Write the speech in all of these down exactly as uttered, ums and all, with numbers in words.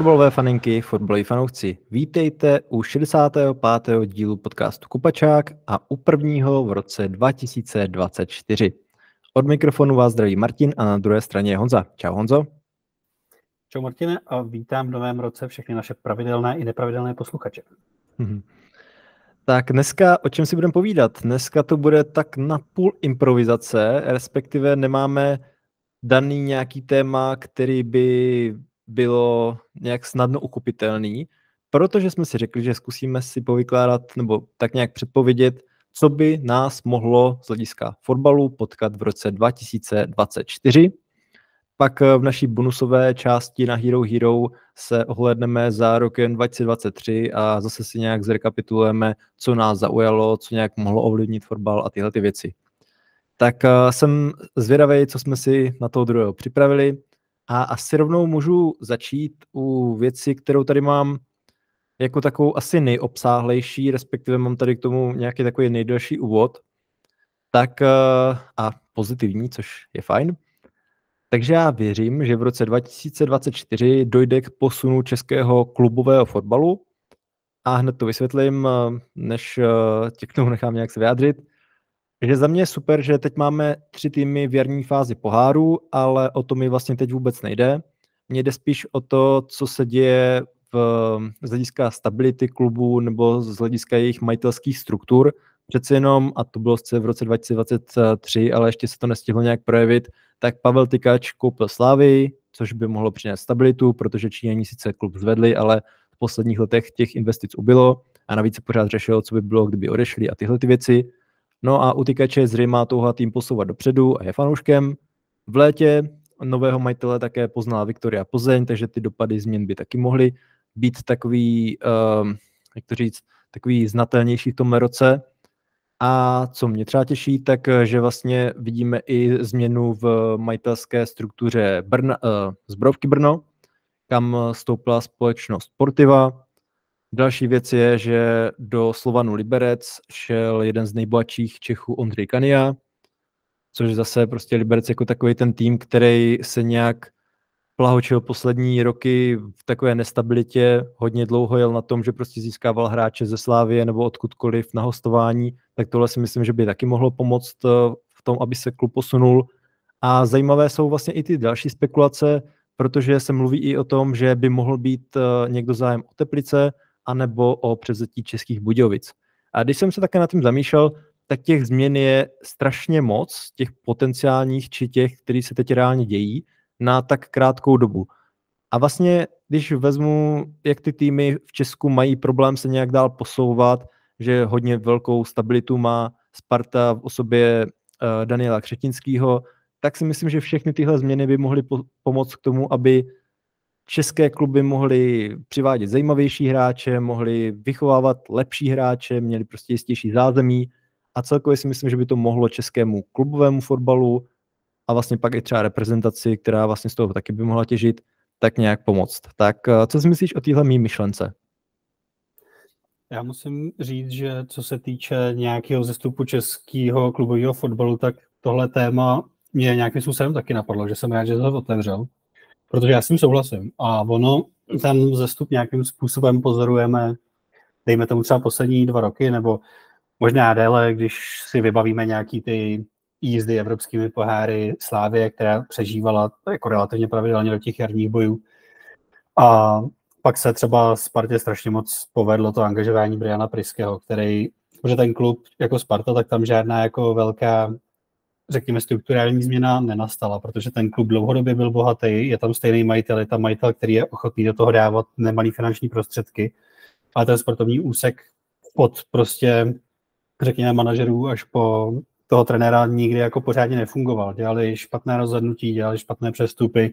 Fotbalové faninky, fotbaloví fanoušci, vítejte u šedesátého pátého dílu podcastu Kopačák a u prvního v roce dva tisíce dvacet čtyři. Od mikrofonu vás zdraví Martin a na druhé straně je Honza. Čau Honzo. Čau Martine a vítám v novém roce všechny naše pravidelné i nepravidelné posluchače. Hmm. Tak dneska o čem si budeme povídat? Dneska to bude tak na půl improvizace, respektive nemáme daný nějaký téma, který by bylo nějak snadno uchopitelný, protože jsme si řekli, že zkusíme si povykládat nebo tak nějak předpovědět, co by nás mohlo z hlediska fotbalu potkat v roce dva tisíce dvacet čtyři. Pak v naší bonusové části na Hero Hero se ohlédneme za rokem dva tisíce dvacet tři a zase si nějak zrekapitulujeme, co nás zaujalo, co nějak mohlo ovlivnit fotbal a tyhle ty věci. Tak jsem zvědavý, co jsme si na toho druhého připravili. A asi rovnou můžu začít u věci, kterou tady mám jako takovou asi nejobsáhlejší, respektive mám tady k tomu nějaký takový nejdelší úvod. Tak a pozitivní, což je fajn. Takže já věřím, že v roce dva tisíce dvacet čtyři dojde k posunu českého klubového fotbalu. A hned to vysvětlím, než tě k tomu nechám nějak se vyjádřit. Takže za mě je super, že teď máme tři týmy v jarní fázi poháru, ale o to mi vlastně teď vůbec nejde. Mně jde spíš o to, co se děje v, z hlediska stability klubu nebo z hlediska jejich majitelských struktur. Přece jenom, a to bylo v roce dva tisíce dvacet tři, ale ještě se to nestihlo nějak projevit, tak Pavel Tykač koupil Slavii, což by mohlo přinést stabilitu, protože Číňani sice klub zvedli, ale v posledních letech těch investic ubylo a navíc se pořád řešilo, co by bylo, kdyby odešli a tyhle ty věci. No a u Tykače zřejmě má touha tým posouvat dopředu a je fanouškem. V létě nového majitele také poznala Victoria Plzeň, takže ty dopady změn by taky mohly být takový, um, jak to říct, takový znatelnější v tomhle roce. A co mě třeba těší, tak že vlastně vidíme i změnu v majitelské struktuře Brna, uh, Zbrojovky Brno, kam stoupla společnost Sportiva. Další věc je, že do Slovanu Liberec šel jeden z nejbohatších Čechů Ondřej Kania, což zase prostě Liberec jako takový ten tým, který se nějak plahočil poslední roky v takové nestabilitě, hodně dlouho jel na tom, že prostě získával hráče ze Slavie nebo odkudkoliv na hostování, tak tohle si myslím, že by taky mohlo pomoct v tom, aby se klub posunul. A zajímavé jsou vlastně i ty další spekulace, protože se mluví i o tom, že by mohl být někdo zájem o Teplice, anebo o převzetí Českých Budějovic. A když jsem se také nad tím zamýšlel, tak těch změn je strašně moc, těch potenciálních či těch, které se teď reálně dějí, na tak krátkou dobu. A vlastně, když vezmu, jak ty týmy v Česku mají problém se nějak dál posouvat, že hodně velkou stabilitu má Sparta v osobě Daniela Křetínského, tak si myslím, že všechny tyhle změny by mohly pomoct k tomu, aby české kluby mohly přivádět zajímavější hráče, mohly vychovávat lepší hráče, měli prostě jistější zázemí a celkově si myslím, že by to mohlo českému klubovému fotbalu a vlastně pak i třeba reprezentaci, která vlastně z toho taky by mohla těžit, tak nějak pomoct. Tak co si myslíš o téhle mý myšlence? Já musím říct, že co se týče nějakého zestupu českého klubového fotbalu, tak tohle téma mě nějakým způsobem taky napadlo, že jsem rád, že to otevřel. Protože já s tím souhlasím. A ono, ten zestup nějakým způsobem pozorujeme, dejme tomu třeba poslední dva roky, nebo možná déle, když si vybavíme nějaký ty jízdy evropskými poháry Slávie, která přežívala jako relativně pravidelně do těch jarních bojů. A pak se třeba Spartě strašně moc povedlo to angažování Briana Priskeho, který, protože ten klub jako Sparta, tak tam žádná jako velká, řekněme, strukturální změna nenastala, protože ten klub dlouhodobě byl bohatý, je tam stejný majitel, je tam majitel, který je ochotný do toho dávat nemalý finanční prostředky, ale ten sportovní úsek od prostě, řekněme, manažerů až po toho trenéra nikdy jako pořádně nefungoval. Dělali špatné rozhodnutí, dělali špatné přestupy,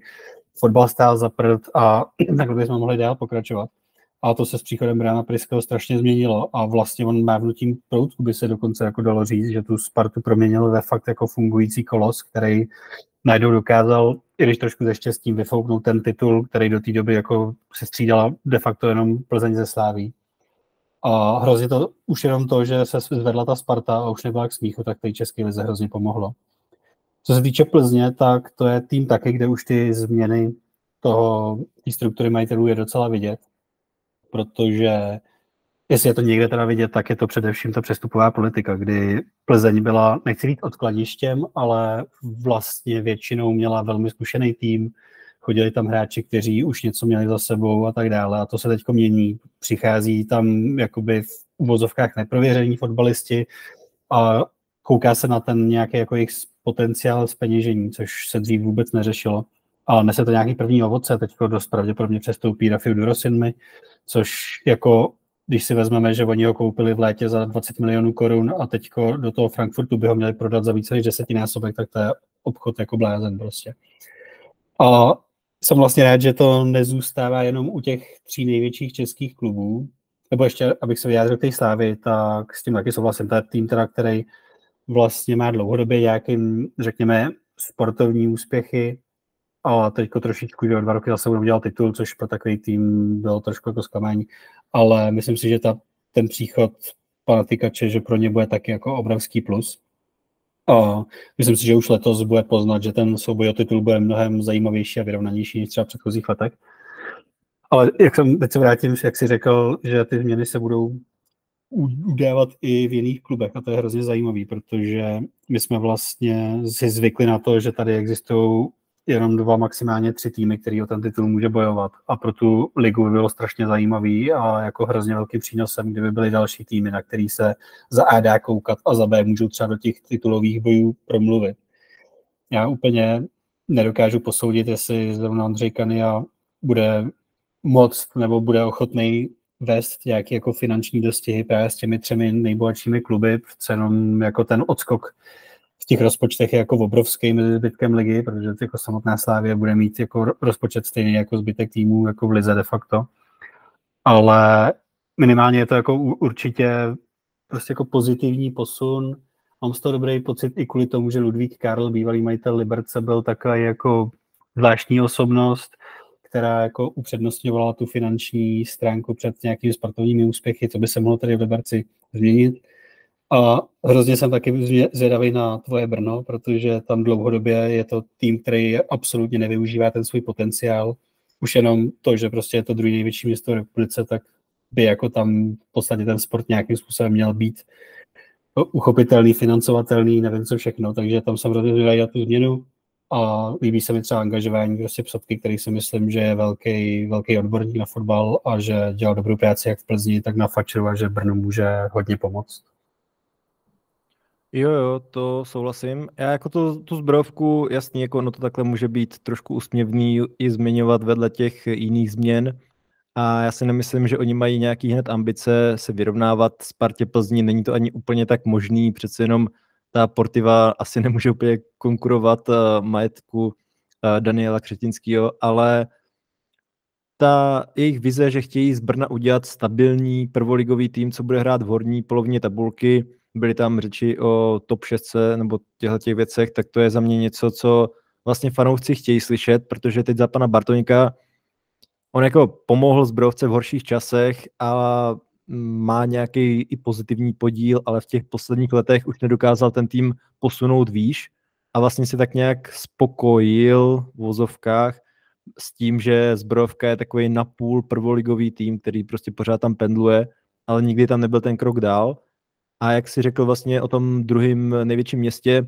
fotbal stál za prd a takhle bychom mohli dál pokračovat. A to se s příchodem Briana Priskeho strašně změnilo a vlastně on mávnutím proutku by se dokonce jako dalo říct, že tu Spartu proměnil ve fakt jako fungující kolos, který najednou dokázal, i když trošku ze štěstím, vyfouknout ten titul, který do té doby jako se střídala de facto jenom Plzeň ze Slaví. A hrozně to už jenom to, že se zvedla ta Sparta a už nebyla k smíchu, tak té české lize hrozně pomohlo. Co se týče Plzně, tak to je tým taky, kde už ty změny toho, té struktury majitelů je docela vidět, protože jestli je to někde teda vidět, tak je to především ta přestupová politika, kdy Plzeň byla, nechci říct odkladištěm, ale vlastně většinou měla velmi zkušený tým, chodili tam hráči, kteří už něco měli za sebou a tak dále, a to se teďko mění. Přichází tam jakoby v uvozovkách neprověření fotbalisti a kouká se na ten nějaký jako jejich potenciál zpeněžení, což se dřív vůbec neřešilo. A nese to nějaký první ovoce, teďko dost pravděpodobně přestoupí Rafiu do Rosinmy, což jako když si vezmeme, že oni ho koupili v létě za dvacet milionů korun a teďko do toho Frankfurtu by ho měli prodat za více než desetinásobek, tak to je obchod jako blázen prostě. A jsem vlastně rád, že to nezůstává jenom u těch tří největších českých klubů, nebo ještě, abych se vyjádřil k té Slávy, tak s tím taky souhlasím. To je tým, teda, který vlastně má dlouhodobě nějaký, řekněme, sportovní úspěchy, a teďko trošičku, že o dva roky zase budou dělat titul, což pro takový tým bylo trošku jako zklamání, ale myslím si, že ta, ten příchod pana Tykače, že pro ně bude taky jako obrovský plus. A myslím si, že už letos bude poznat, že ten souboj o titul bude mnohem zajímavější a vyrovnanější než třeba v předchozích letech. Ale jak jsem, teď se vrátím, jak si řekl, že ty změny se budou udávat i v jiných klubech, a to je hrozně zajímavý, protože my jsme vlastně si zvykli na to, že tady existují jenom dva, maximálně tři týmy, který o ten titul může bojovat. A pro tu ligu by bylo strašně zajímavý a jako hrozně velkým přínosem, kdyby byly další týmy, na který se za A dá koukat a za B můžou třeba do těch titulových bojů promluvit. Já úplně nedokážu posoudit, jestli zrovna Ondřej Kania bude moc nebo bude ochotný vést nějaké jako finanční dostihy právě s těmi třemi nejbohatšími kluby, protože jenom jako ten odskok v těch rozpočtech je jako obrovský mezi zbytkem ligy, protože jako samotná Slavia bude mít jako rozpočet stejný jako zbytek týmů jako v lize de facto. Ale minimálně je to jako určitě prostě jako pozitivní posun. Mám z toho dobrý pocit i kvůli tomu, že Ludvík Karl, bývalý majitel Liberce, byl takový jako zvláštní osobnost, která jako upřednostňovala tu finanční stránku před nějakými sportovními úspěchy, co by se mohlo tady v Liberci změnit. A hrozně jsem taky zvědavý na tvoje Brno, protože tam dlouhodobě je to tým, který absolutně nevyužívá ten svůj potenciál. Už jenom to, že prostě je to druhý největší město v republice, tak by jako tam v podstatě ten sport nějakým způsobem měl být uchopitelný, financovatelný, nevím co všechno, takže tam jsem hrozně zvědavý na tu změnu. A líbí se mi třeba angažování prostě Sopky, který si myslím, že je velký, velký odborník na fotbal a že dělá dobrou práci jak v Plzni, tak na Fatčru a že Brnu může hodně pomoct. Jo, jo, to souhlasím. Já jako to, tu Zbrojovku, jasně, jako no to takhle může být trošku úsměvný i zmiňovat vedle těch jiných změn. A já si nemyslím, že oni mají nějaký hned ambice se vyrovnávat Spartě Plzni. Není to ani úplně tak možný, přece jenom ta Sportiva asi nemůže úplně konkurovat majetku Daniela Křetínského, ale ta jejich vize, že chtějí z Brna udělat stabilní prvoligový tým, co bude hrát v horní polovině tabulky, byly tam řeči o top šest nebo těchto těch věcech, tak to je za mě něco, co vlastně fanoušci chtějí slyšet, protože teď za pana Bartoněka on jako pomohl Zbrojovce v horších časech a má nějaký i pozitivní podíl, ale v těch posledních letech už nedokázal ten tým posunout výš a vlastně se tak nějak spokojil v vozovkách s tím, že Zbrojovka je takový napůl prvoligový tým, který prostě pořád tam pendluje, ale nikdy tam nebyl ten krok dál. A jak si řekl vlastně o tom druhém největším městě,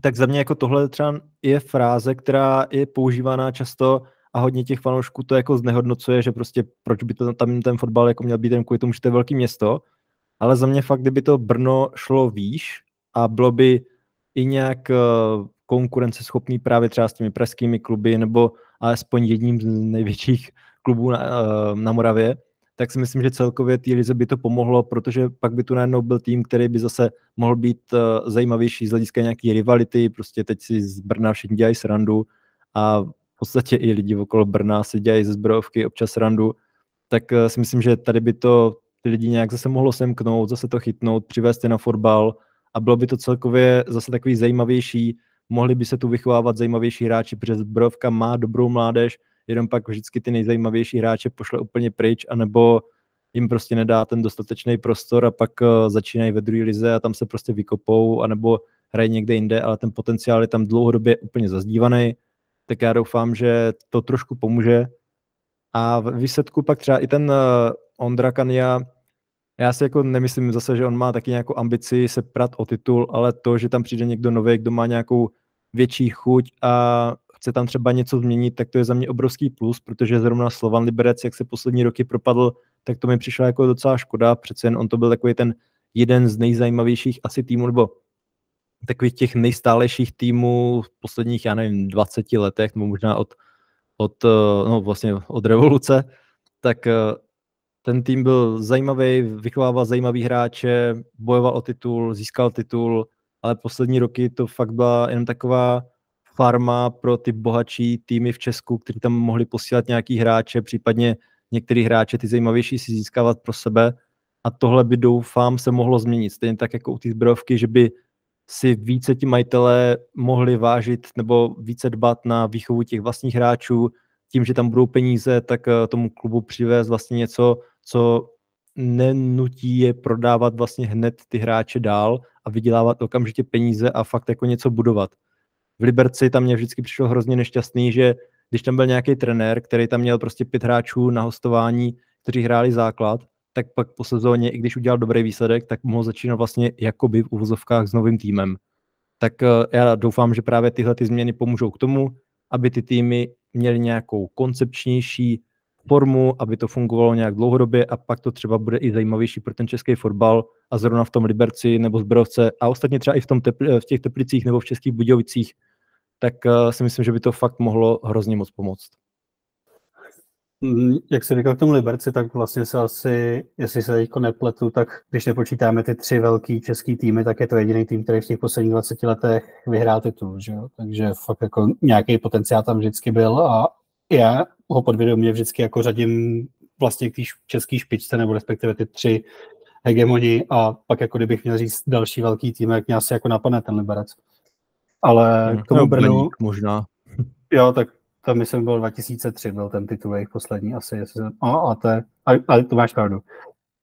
tak za mě jako tohle třeba je fráze, která je používaná často a hodně těch fanoušků to jako znehodnocuje, že prostě proč by to, tam ten fotbal jako měl být jen kvůli tomu, že to je velký město, ale za mě fakt, kdyby to Brno šlo výš a bylo by i nějak konkurenceschopný právě třeba s těmi pražskými kluby nebo alespoň jedním z největších klubů na, na Moravě, tak si myslím, že celkově té lize by to pomohlo, protože pak by tu najednou byl tým, který by zase mohl být zajímavější z hlediska nějaký rivality, prostě teď si z Brna všichni dělají srandu a v podstatě i lidi okolo Brna si dělají ze Zbrojovky občas srandu, tak si myslím, že tady by to ty lidi nějak zase mohlo semknout, zase to chytnout, přivést je na fotbal a bylo by to celkově zase takový zajímavější, mohli by se tu vychovávat zajímavější hráči, protože Zbrojovka má dobrou mládež, jenom pak vždycky ty nejzajímavější hráče pošle úplně pryč, anebo jim prostě nedá ten dostatečný prostor a pak začínají ve druhé lize a tam se prostě vykopou, anebo hrají někde jinde, ale ten potenciál je tam dlouhodobě úplně zazdívaný, tak já doufám, že to trošku pomůže. A v výsledku pak třeba i ten Ondra Kania, já si jako nemyslím zase, že on má taky nějakou ambici se prat o titul, ale to, že tam přijde někdo nový, kdo má nějakou větší chuť a chce tam třeba něco změnit, tak to je za mě obrovský plus, protože zrovna Slovan Liberec, jak se poslední roky propadl, tak to mi přišlo jako docela škoda, přece jen on to byl takový ten jeden z nejzajímavějších asi týmů, nebo takových těch nejstálejších týmů v posledních, já nevím, dvaceti letech, nebo možná od, od, no vlastně od revoluce, tak ten tým byl zajímavý, vychovával zajímavý hráče, bojoval o titul, získal titul, ale poslední roky to fakt byla jenom taková farma pro ty bohatší týmy v Česku, kteří tam mohli posílat nějaký hráče, případně některý hráče, ty zajímavější si získávat pro sebe. A tohle by, doufám, se mohlo změnit. Stejně tak jako u té Zbrojovky, že by si více ti majitelé mohli vážit nebo více dbat na výchovu těch vlastních hráčů. Tím, že tam budou peníze, tak tomu klubu přivést vlastně něco, co nenutí je prodávat vlastně hned ty hráče dál a vydělávat okamžitě peníze a fakt jako něco budovat. V Liberci tam mě vždycky přišlo hrozně nešťastný, že když tam byl nějaký trenér, který tam měl prostě pět hráčů na hostování, kteří hráli základ, tak pak po sezóně, i když udělal dobrý výsledek, tak mohl začínat vlastně jakoby v uvozovkách s novým týmem. Tak já doufám, že právě tyhle ty změny pomůžou k tomu, aby ty týmy měly nějakou koncepčnější formu, aby to fungovalo nějak dlouhodobě a pak to třeba bude i zajímavější pro ten český fotbal a zrovna v tom Liberci nebo Zbrojovce a ostatně třeba i v, tom tepl- v těch Teplicích nebo v Českých Budějovicích, tak si myslím, že by to fakt mohlo hrozně moc pomoct. Jak jsi říkal k tomu Liberci, tak vlastně se asi, jestli se teďko nepletu, tak když nepočítáme ty tři velký český týmy, tak je to jediný tým, který v těch posledních dvaceti letech vyhrál titul, že jo? Takže fakt jako nějaký potenciál tam vždycky byl a já ho podvědomě vždycky jako řadím vlastně k té české špičce, nebo respektive ty tři hegemoni a pak jako kdybych měl říct další velký tým, jak mě asi jako napadne ten Liberec. Ale k tomu Brnu... možná. Jo, tak to myslím byl dva tisíce tři, byl ten titul jejich poslední asi. Jestli... O, a, to je... a, a to máš pravdu.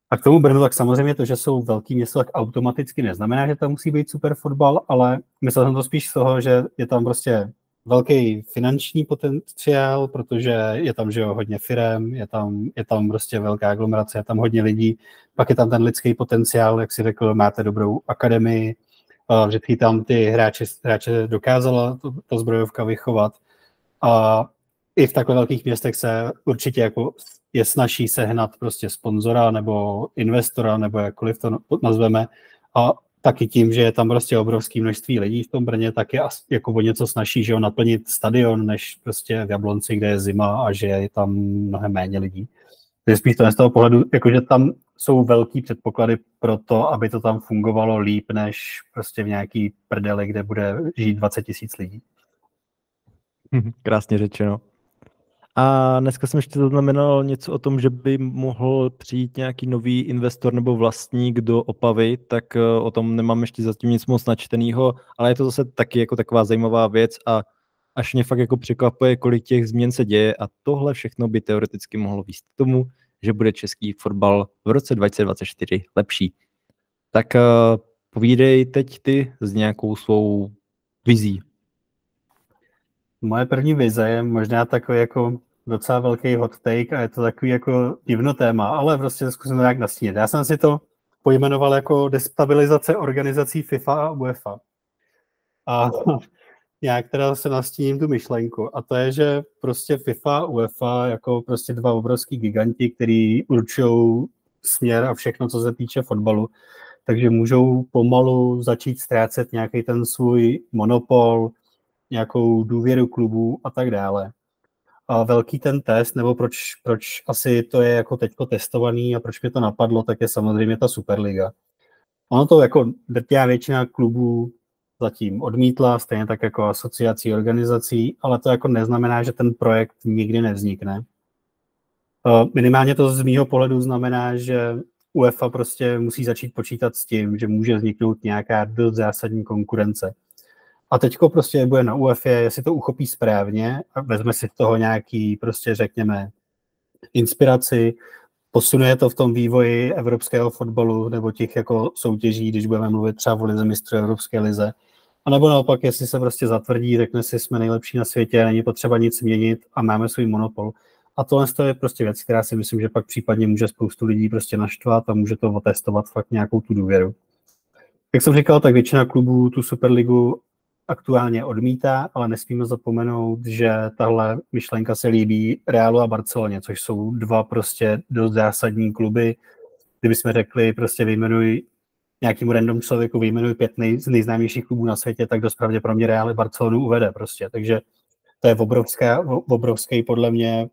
A k tomu Brnu, tak samozřejmě to, že jsou velký město, tak automaticky neznamená, že tam musí být super fotbal, ale myslel jsem to spíš z toho, že je tam prostě velký finanční potenciál, protože je tam, že jo, hodně firem, je tam, je tam prostě velká aglomerace, je tam hodně lidí, pak je tam ten lidský potenciál, jak si řekl, máte dobrou akademii, vždycky tam ty hráče, hráče dokázala to, to Zbrojovka vychovat. A i v takhle velkých městech se určitě jako je snaží sehnat prostě sponzora nebo investora, nebo jakkoliv to nazveme. A taky tím, že je tam prostě obrovské množství lidí v tom Brně, tak je jako o něco snaží, že jo, naplnit stadion, než prostě v Jablonci, kde je zima a že je tam mnohem méně lidí. Takže spíš to z toho pohledu, jakože tam jsou velký předpoklady pro to, aby to tam fungovalo líp, než prostě v nějaký prdeli, kde bude žít dvacet tisíc lidí. Krásně řečeno. A dneska jsem ještě zaznamenal něco o tom, že by mohl přijít nějaký nový investor nebo vlastník do Opavy, tak o tom nemám ještě zatím nic moc načtenýho, ale je to zase taky jako taková zajímavá věc a až mě fakt jako překvapuje, kolik těch změn se děje a tohle všechno by teoreticky mohlo vést k tomu, že bude český fotbal v roce dvacet dvacet čtyři lepší. Tak povídej teď ty s nějakou svou vizí. Moje první vize je možná takový jako docela velký hot take a je to takový jako divno téma, ale prostě zkusím to nějak nastínit. Já jsem si to pojmenoval jako destabilizace organizací FIFA a UEFA. A nějak teda se nastíním tu myšlenku a to je, že prostě FIFA a UEFA jako prostě dva obrovský giganti, který určují směr a všechno, co se týče fotbalu, takže můžou pomalu začít ztrácet nějaký ten svůj monopol, nějakou důvěru klubů a tak dále. A velký ten test, nebo proč, proč asi to je jako teďko testovaný a proč mě to napadlo, tak je samozřejmě ta Superliga. Ono to jako drtivá většina klubů zatím odmítla, stejně tak jako asociací, organizací, ale to jako neznamená, že ten projekt nikdy nevznikne. Minimálně to z mýho pohledu znamená, že UEFA prostě musí začít počítat s tím, že může vzniknout nějaká dost zásadní konkurence. A teďko prostě bude na UEFA, jestli to uchopí správně a vezme si toho nějaký, prostě řekněme, inspiraci, posunuje to v tom vývoji evropského fotbalu nebo těch jako soutěží, když budeme mluvit třeba o lize mistrů Evropské lize A nebo naopak, jestli se prostě zatvrdí, řekne si, jsme nejlepší na světě, není potřeba nic měnit a máme svůj monopol. A tohle je prostě věc, která si myslím, že pak případně může spoustu lidí prostě naštvat a může to otestovat fakt nějakou tu důvěru. Jak jsem říkal, tak většina klubů tu Superligu aktuálně odmítá, ale nesmíme zapomenout, že tahle myšlenka se líbí Realu a Barceloně, což jsou dva prostě dost zásadní kluby. Kdybychom řekli, prostě vyjmenuj nějakému random člověku, vyjmenuj pět nej, nejznámějších klubů na světě, tak dost pravděpodobně Real a Barcelonu uvede prostě. Takže to je obrovská, obrovský podle mě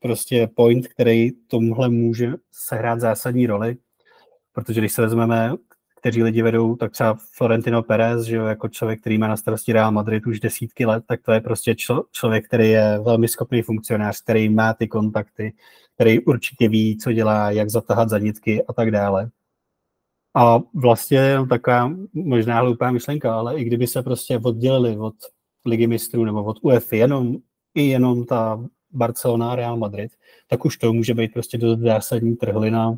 prostě point, který tomhle může sehrát zásadní roli, protože když se vezmeme, kteří lidi vedou, tak třeba Florentino Perez, že jo, jako člověk, který má na starosti Real Madrid už desítky let, tak to je prostě člo, člověk, který je velmi schopný funkcionář, který má ty kontakty, který určitě ví, co dělá, jak zatahat za nitky a tak dále. A vlastně taková možná hloupá myšlenka, ale i kdyby se prostě oddělili od Ligy mistrů nebo od UEFA jenom i jenom ta Barcelona a Real Madrid, tak už to může být prostě dost zásadní trhlina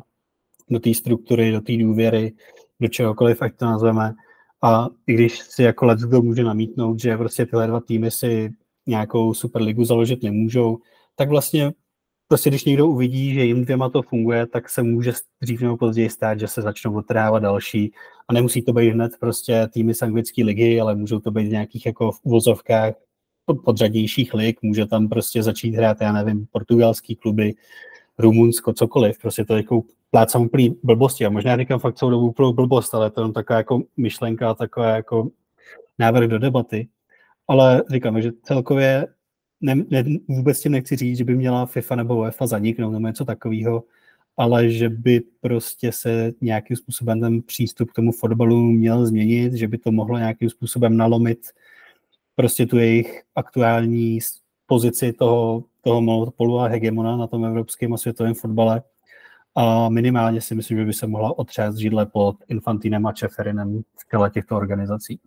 do té struktury, do té důvěry, do čehokoliv, ať to nazveme. A i když si jako let's go může namítnout, že prostě tyhle dva týmy si nějakou Superligu založit nemůžou, tak vlastně prostě když někdo uvidí, že jim dvěma to funguje, tak se může dřív nebo později stát, že se začnou odtrávat další. A nemusí to být hned prostě týmy z anglické ligy, ale můžou to být v nějakých jako v uvozovkách podřadnějších lig, může tam prostě začít hrát, já nevím, portugalský kluby, Rumunsko, cokoliv, prostě to jako plácám úplný blbosti. A možná říkám fakt celou dobu úplnou blbost, ale to je taková jako myšlenka, taková jako návrh do debaty. Ale říkám, že celkově ne, ne, vůbec tím nechci říct, že by měla FIFA nebo UEFA zaniknout nebo něco takového, ale že by prostě se nějakým způsobem ten přístup k tomu fotbalu měl změnit, že by to mohlo nějakým způsobem nalomit prostě tu jejich aktuální pozici toho, toho monopolu a hegemona na tom evropském a světovém fotbale. A minimálně si myslím, že by se mohla otřást židle pod Infantinem a Čeferinem v čele těchto organizací.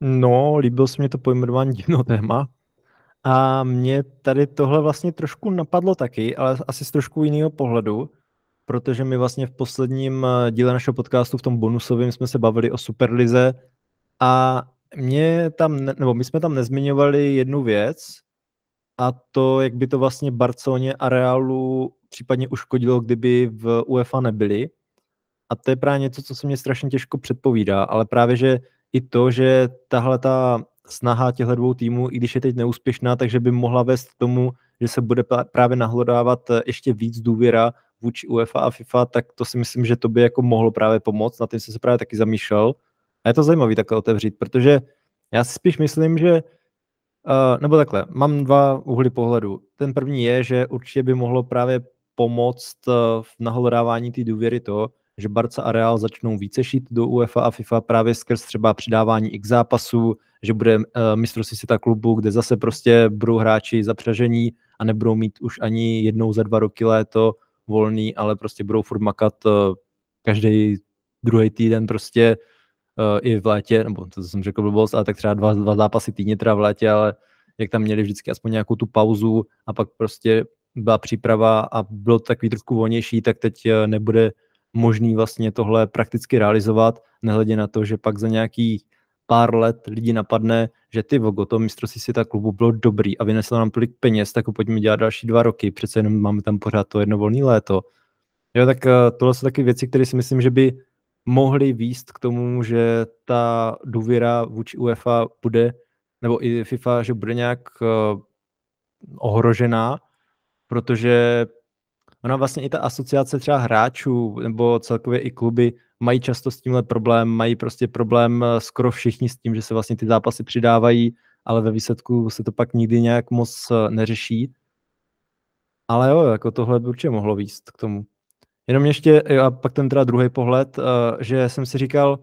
No, líbil se mi to pojmenování divného téma. A mě tady tohle vlastně trošku napadlo taky, ale asi z trošku jiného pohledu, protože my vlastně v posledním díle našeho podcastu, v tom bonusovém, jsme se bavili o Superlize a mě tam, nebo my jsme tam nezmiňovali jednu věc, a to, jak by to vlastně Barceloně a Realu případně uškodilo, kdyby v UEFA nebyli. A to je právě něco, co se mě strašně těžko předpovídá, ale právě, že i to, že tahle ta snaha těchto dvou týmů, i když je teď neúspěšná, takže by mohla vést k tomu, že se bude právě nahlodávat ještě víc důvěra vůči UEFA a FIFA, tak to si myslím, že to by jako mohlo právě pomoct. Na tím jsem se právě taky zamýšlel. A je to zajímavý takhle otevřít, protože já si spíš myslím, že Uh, nebo takhle, mám dva úhly pohledu. Ten první je, že určitě by mohlo právě pomoct uh, v nahlodávání té důvěry to, že Barca a Real začnou více šít do UEFA a FIFA právě skrz třeba přidávání x zápasů, že bude uh, mistrovství světa klubu, kde zase prostě budou hráči zapřažení a nebudou mít už ani jednou za dva roky léto volný, ale prostě budou furt makat uh, každý druhý týden prostě i v létě, nebo to jsem řekl blbost, ale tak třeba dva, dva zápasy týdně teda v létě, ale jak tam měli vždycky aspoň nějakou tu pauzu a pak prostě byla příprava a bylo takový trošku volnější, tak teď nebude možný vlastně tohle prakticky realizovat, nehledě na to, že pak za nějaký pár let lidi napadne, že ty vogo, to mistrovství světa klubu bylo dobrý a vyneslo nám tolik peněz, tak ho pojďme dělat další dva roky, přece jenom máme tam pořád to jedno volné léto. Jo, tak tohle jsou taky věci, které si myslím, že by mohli vést k tomu, že ta důvěra vůči UEFA bude, nebo i FIFA, že bude nějak uh, ohrožená, protože ona vlastně i ta asociace třeba hráčů nebo celkově i kluby mají často s tímhle problém, mají prostě problém skoro všichni s tím, že se vlastně ty zápasy přidávají, ale ve výsledku se to pak nikdy nějak moc neřeší. Ale jo, jako tohle by určitě mohlo vést k tomu. Jenom ještě, a pak ten teda druhý pohled, že jsem si říkal,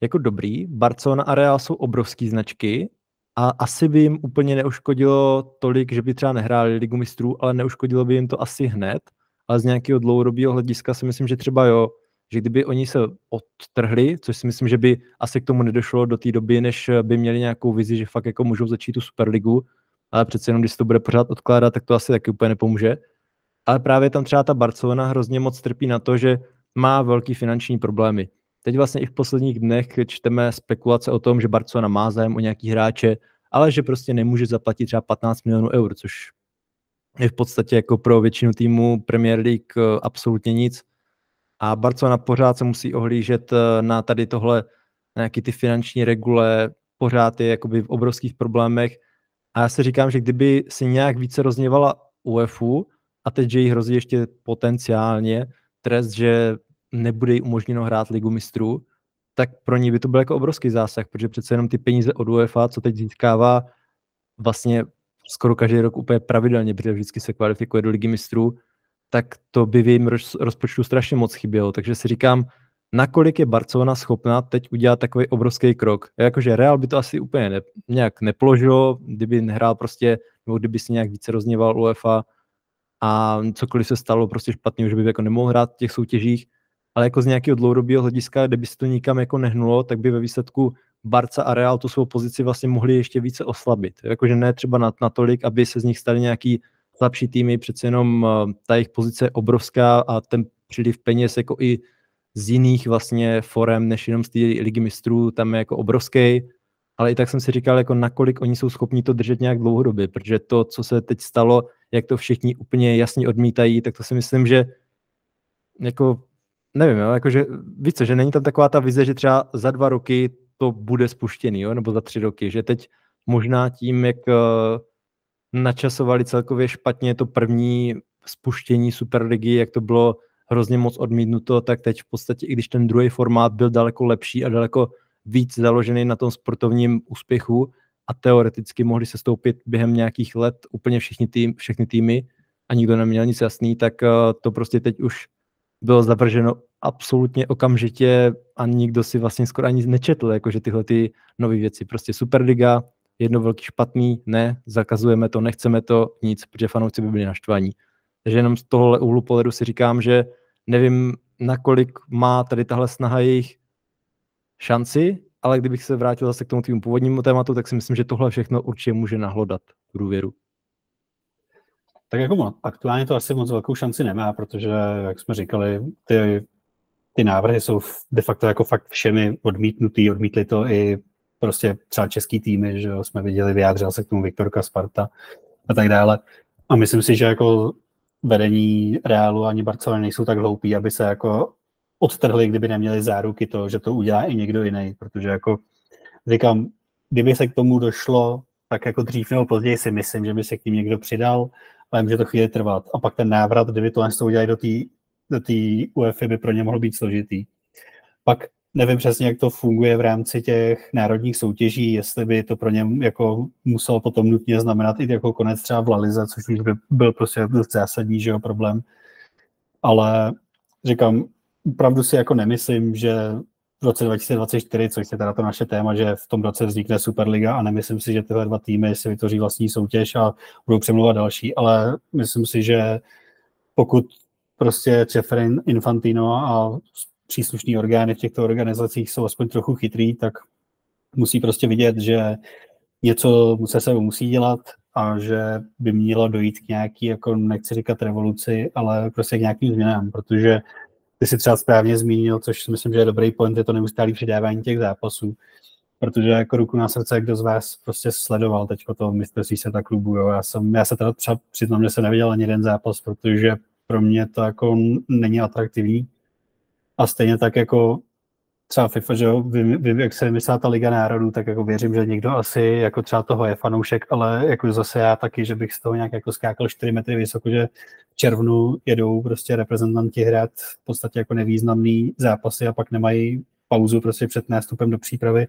jako dobrý, Barcelona a Real jsou obrovský značky a asi by jim úplně neuškodilo tolik, že by třeba nehráli Ligu mistrů, ale neuškodilo by jim to asi hned, ale z nějakého dlouhodobého hlediska si myslím, že třeba jo, že kdyby oni se odtrhli, což si myslím, že by asi k tomu nedošlo do té doby, než by měli nějakou vizi, že fakt jako můžou začít tu Superligu, ale přece jenom, když se to bude pořád odkládat, tak to asi taky úplně nepomůže. Ale právě tam třeba ta Barcelona hrozně moc trpí na to, že má velký finanční problémy. Teď vlastně i v posledních dnech čteme spekulace o tom, že Barcelona má zájem o nějaký hráče, ale že prostě nemůže zaplatit třeba patnáct milionů eur, což je v podstatě jako pro většinu týmu Premier League absolutně nic. A Barcelona pořád se musí ohlížet na tady tohle, na nějaký ty finanční regule, pořád je jakoby v obrovských problémech. A já si říkám, že kdyby si nějak více rozněvala U E F U a teď, že jí hrozí ještě potenciálně trest, že nebude jí umožněno hrát Ligu mistrů, tak pro ní by to byl jako obrovský zásah, protože přece jenom ty peníze od UEFA, co teď získává vlastně skoro každý rok úplně pravidelně, protože vždycky se kvalifikuje do Ligy mistrů, tak to by v jejím rozpočtu strašně moc chybělo. Takže si říkám, nakolik je Barcelona schopná teď udělat takový obrovský krok. Jakože Real by to asi úplně ne, nějak nepoložilo, kdyby nehrál prostě, nebo kdyby si nějak více rozněval UEFA a cokoliv se stalo prostě špatně, že by jako nemohl hrát v těch soutěžích, ale jako z nějakého dlouhodobého hlediska, kde by se to nikam jako nehnulo, tak by ve výsledku Barca a Real tu svou pozici vlastně mohli ještě více oslabit. Jakože ne třeba natolik, aby se z nich staly nějaký slabší týmy, přece jenom ta jejich pozice je obrovská a ten příliv peněz jako i z jiných vlastně forem, než jenom z té Ligy mistrů, tam je jako obrovský, ale i tak jsem si říkal, jako nakolik oni jsou schopni to držet nějak dlouhodobě, protože to, co se teď stalo, jak to všichni úplně jasně odmítají, tak to si myslím, že jako nevím, jo, jakože více, že není tam taková ta vize, že třeba za dva roky to bude spuštěný, jo, nebo za tři roky, že teď možná tím, jak načasovali celkově špatně to první spuštění Superligy, jak to bylo hrozně moc odmítnuto, tak teď v podstatě, i když ten druhý formát byl daleko lepší a daleko víc založený na tom sportovním úspěchu a teoreticky mohli se stoupit během nějakých let úplně všichni tým, všechny týmy a nikdo neměl nic jasný, tak to prostě teď už bylo zavrženo absolutně okamžitě a nikdo si vlastně skoro ani nečetl, jakože tyhle ty nové věci. Prostě Superliga, jedno velký špatný, ne, zakazujeme to, nechceme to, nic, protože fanouci by byli naštvaní. Takže jenom z tohohle úhlu pohledu si říkám, že nevím, nakolik má tady tahle snaha jejich šanci, ale kdybych se vrátil zase k tomu tým původnímu tématu, tak si myslím, že tohle všechno určitě může nahlodat tu důvěru. Tak jako aktuálně to asi moc velkou šanci nemá, protože, jak jsme říkali, ty, ty návrhy jsou de facto jako fakt všemi odmítnutý, odmítli to i prostě třeba český týmy, že jsme viděli, vyjádřil se k tomu Viktorka, Sparta a tak dále. A myslím si, že jako vedení Realu ani Barcelony nejsou tak hloupí, aby se jako odtrhli, kdyby neměli záruky to, že to udělá i někdo jiný, protože jako říkám, kdyby se k tomu došlo, tak jako dřív nebo později si myslím, že by se k tím někdo přidal, ale může to chvíli trvat. A pak ten návrat, kdyby to jen udělali do té do UEFA, by pro ně mohl být složitý. Pak nevím přesně, jak to funguje v rámci těch národních soutěží, jestli by to pro ně jako muselo potom nutně znamenat i jako konec třeba v La Lize, což už by byl prostě dost zásadní, že jo, problém. Ale říkám, opravdu si jako nemyslím, že v roce dva tisíce dvacet čtyři, což je teda to naše téma, že v tom roce vznikne Superliga a nemyslím si, že tyhle dva týmy si vytvoří vlastní soutěž a budou přemlouvat další, ale myslím si, že pokud prostě Čeferin, Infantino a příslušní orgány v těchto organizacích jsou aspoň trochu chytrý, tak musí prostě vidět, že něco se sebou musí dělat a že by mělo dojít k nějaký, jako nechci říkat revoluci, ale prostě k nějakým změnám, protože ty si třeba správně zmínil, což myslím, že je dobrý point, je to neustálý přidávání těch zápasů, protože jako ruku na srdce, kdo z vás prostě sledoval teďko toho mistrovství světa klubu, jo, já jsem, já se teda třeba přiznám, že jsem neviděl ani jeden zápas, protože pro mě to jako není atraktivní. A stejně tak jako třeba FIFA, že jo, vím, vím, jak se vymyslá ta Liga národů, tak jako věřím, že někdo asi jako třeba toho je fanoušek, ale jako zase já taky, že bych z toho nějak jako skákal čtyři metry vysoko, že v červnu jedou prostě reprezentanti hrát v podstatě jako nevýznamný zápasy a pak nemají pauzu prostě před nástupem do přípravy.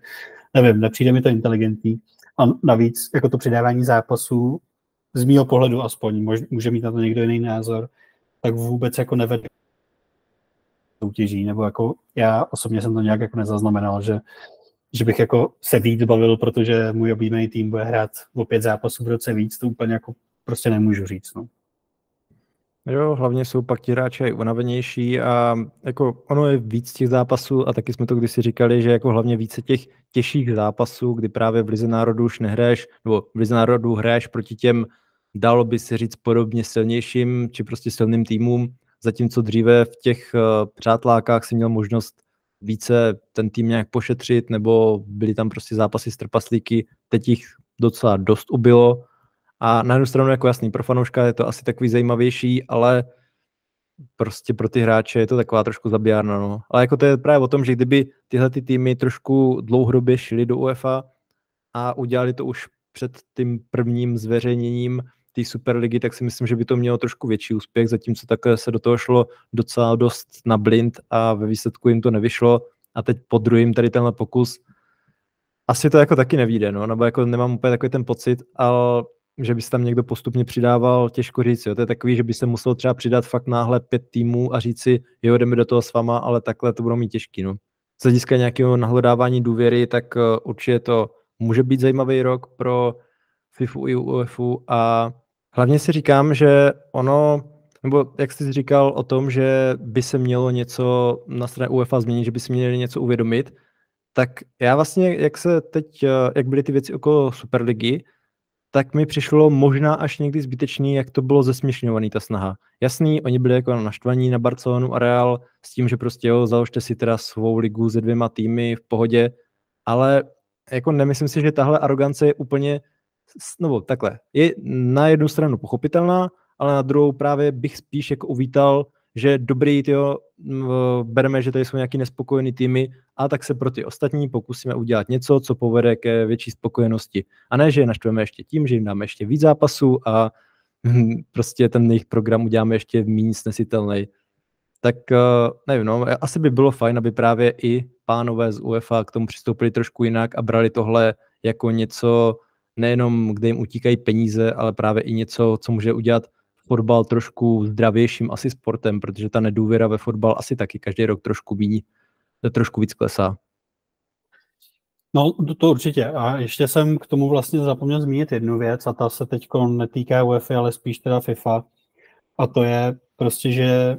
Nevím, nepřijde mi to inteligentní. A navíc jako to přidávání zápasů z mýho pohledu aspoň, může mít na to někdo jiný názor, tak vůbec jako nevede soutěží, nebo jako já osobně jsem to nějak jako nezaznamenal, že, že bych jako se víc bavil, protože můj oblíbený tým bude hrát o pět zápasů v roce víc, to úplně jako prostě nemůžu říct. No. Jo, hlavně jsou pak ti hráči unavenější a jako ono je víc těch zápasů a taky jsme to kdysi říkali, že jako hlavně více těch těžších zápasů, kdy právě v Lize národů už nehraješ, nebo v Lize národů hraješ proti těm, dalo by se říct, podobně silnějším či prostě silným týmům, zatímco dříve v těch uh, přátlákách si měl možnost více ten tým nějak pošetřit, nebo byly tam prostě zápasy s trpaslíky, teď jich docela dost ubylo. A na jednu stranu jako jasný, pro fanouška je to asi takový zajímavější, ale prostě pro ty hráče je to taková trošku zabijárna. No. Ale jako to je právě o tom, že kdyby tyhle ty týmy trošku dlouhodobě šly do UEFA a udělali to už před tím prvním zveřejněním té Superligy, tak si myslím, že by to mělo trošku větší úspěch, zatímco takhle se do toho šlo docela dost na blind a ve výsledku jim to nevyšlo. A teď po druhým tady tenhle pokus asi to jako taky nevíde, no, nebo jako nemám úplně takový ten pocit, ale že by se tam někdo postupně přidával, těžko říct, jo. To je takový, že by se musel třeba přidat fakt náhle pět týmů a říct si, jo, jdeme do toho s váma, ale takhle to budou mít těžký, no. Z hlediska nějakého nahledávání důvěry, tak určitě to může být zajímavý rok pro FIFU i UEFu a hlavně si říkám, že ono, nebo jak jsi říkal o tom, že by se mělo něco na straně UEFA změnit, že by se měli něco uvědomit, tak já vlastně, jak se teď, jak byly ty věci okolo Superligy, tak mi přišlo možná až někdy zbytečný, jak to bylo zesměšňovaný ta snaha. Jasný, oni byli jako naštvaní na Barcelonu a Real s tím, že prostě jo, založte si teda svou ligu se dvěma týmy v pohodě, ale jako nemyslím si, že tahle arogance je úplně, no takhle, je na jednu stranu pochopitelná, ale na druhou právě bych spíš jako uvítal, že dobrý, tyjo, bereme, že tady jsou nějaký nespokojený týmy a tak se pro ty ostatní pokusíme udělat něco, co povede ke větší spokojenosti. A ne, že je naštveme ještě tím, že jim dáme ještě víc zápasů a hm, prostě ten jejich program uděláme ještě méně snesitelný. Tak nevím, no, asi by bylo fajn, aby právě i pánové z UEFA k tomu přistoupili trošku jinak a brali tohle jako něco, nejenom kde jim utíkají peníze, ale právě i něco, co může udělat fotbal trošku zdravějším asi sportem, protože ta nedůvěra ve fotbal asi taky každý rok trošku víc, trošku víc klesá. No to určitě. A ještě jsem k tomu vlastně zapomněl zmínit jednu věc a ta se teď netýká UEFA, ale spíš teda FIFA. A to je prostě, že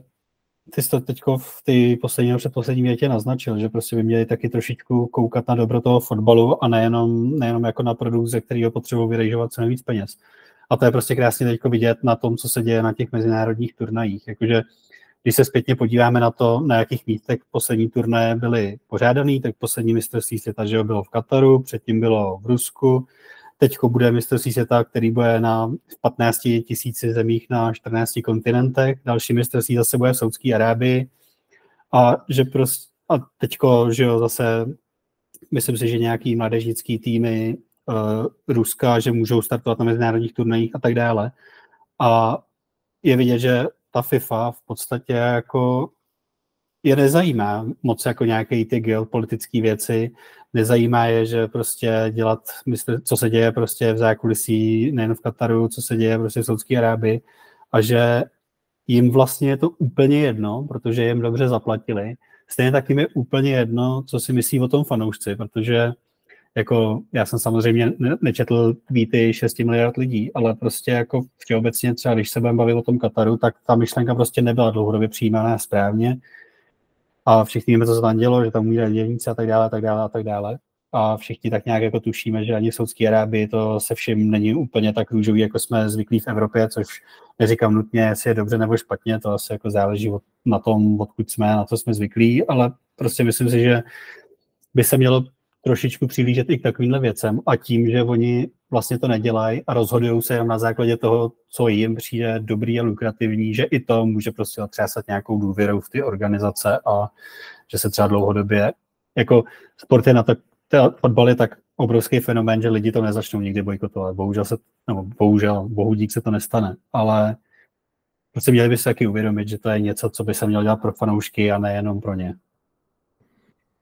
ty jsi to teď v ty poslední předposlední větě naznačil, že prostě by měli taky trošičku koukat na dobro toho fotbalu a nejenom, nejenom jako na produkt, ze kterého potřebují vyrejžovat co nejvíc peněz. A to je prostě krásně teď vidět na tom, co se děje na těch mezinárodních turnajích. Jakože když se zpětně podíváme na to, na jakých místech poslední turnaje byly pořádaný, tak poslední mistrovství světa, že bylo v Kataru, předtím bylo v Rusku, teď bude mistrovství světa, který bude na patnáct tisíc zemích na čtrnácti kontinentech, další mistrovství zase bude v Saudské Arábii. A že prostě a teďko, že jo, zase myslím si, že nějaký mládežnický týmy Ruska, že můžou startovat na mezinárodních turnajích a tak dále. A je vidět, že ta FIFA v podstatě jako je nezajímá moc jako nějaké ty geopolitické věci. Nezajímá je, že prostě dělat, co se děje prostě v zákulisí, nejen v Kataru, co se děje prostě v Saudské Arábii a že jim vlastně je to úplně jedno, protože jim dobře zaplatili. Stejně tak jim je úplně jedno, co si myslí o tom fanoušci, protože jako já jsem samozřejmě nečetl tweety šest miliard lidí, ale prostě jako všeobecně třeba, když se budeme bavit o tom Kataru, tak ta myšlenka prostě nebyla dlouhodobě přijímaná správně. A všichni víme, co se tam dělo, že tam umírají dělníci a tak dále, a tak dále, a tak dále. A všichni tak nějak jako tušíme, že ani v Saudské Arábii to se vším není úplně tak růžový, jako jsme zvyklí v Evropě, což neříkám nutně, jestli je dobře nebo špatně, to asi jako záleží od, na tom, odkud jsme, na co jsme zvyklí, ale prostě myslím si, že by se mělo trošičku přihlížet i k takovýmhle věcem a tím, že oni vlastně to nedělají a rozhodují se jenom na základě toho, co jim přijde dobrý a lukrativní, že i to může prostě otřásat nějakou důvěrou v ty organizace a že se třeba dlouhodobě, jako sport je na tak, fotbal je tak obrovský fenomén, že lidi to nezačnou nikdy bojkotovat. Bohužel se, nebo bohužel, bohu dík se to nestane, ale prostě měli by se taky uvědomit, že to je něco, co by se mělo dělat pro fanoušky a nejenom pro ně.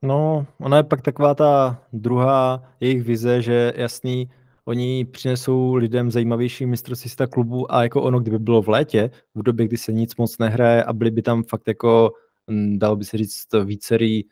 No, ona je pak taková ta druhá jejich vize, že jasný, oni přinesou lidem zajímavější mistrovství světa klubu a jako ono, kdyby bylo v létě, v době, kdy se nic moc nehraje a byly by tam fakt jako, dalo by se říct, vícerý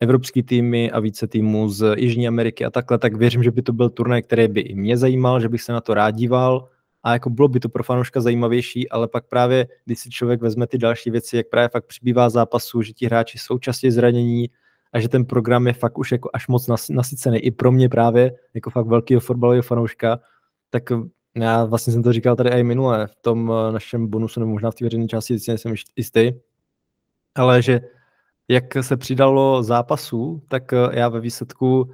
evropský týmy a více týmů z Jižní Ameriky a takhle, tak věřím, že by to byl turnaj, který by i mě zajímal, že bych se na to rád díval a jako bylo by to pro fanouška zajímavější, ale pak právě, když si člověk vezme ty další věci, jak právě fakt přibývá zápasů, že ti hráči jsou častěji zranění, a že ten program je fakt už jako až moc nasycený. I pro mě právě, jako fakt velkýho fotbalového fanouška, tak já vlastně jsem to říkal tady i minule, v tom našem bonusu, nebo možná v té veřejné části, jsem jistý, ale že jak se přidalo zápasů, tak já ve výsledku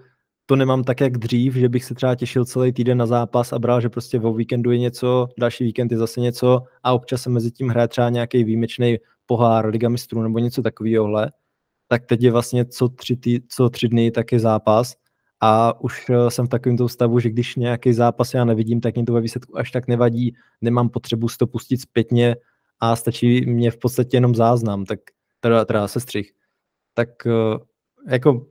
to nemám tak, jak dřív, že bych se třeba těšil celý týden na zápas a bral, že prostě o víkendu je něco, další víkend je zase něco a občas se mezi tím hraje třeba nějaký výjimečný pohár, Liga mistrů nebo něco takového. Tak teď je vlastně co tři, tý, co tři dny taky zápas a už jsem v takovém tom stavu, že když nějaký zápas já nevidím, tak mě to ve výsledku až tak nevadí, nemám potřebu si to pustit zpětně a stačí mě v podstatě jenom záznam, tak teda, teda sestřih. Tak jako...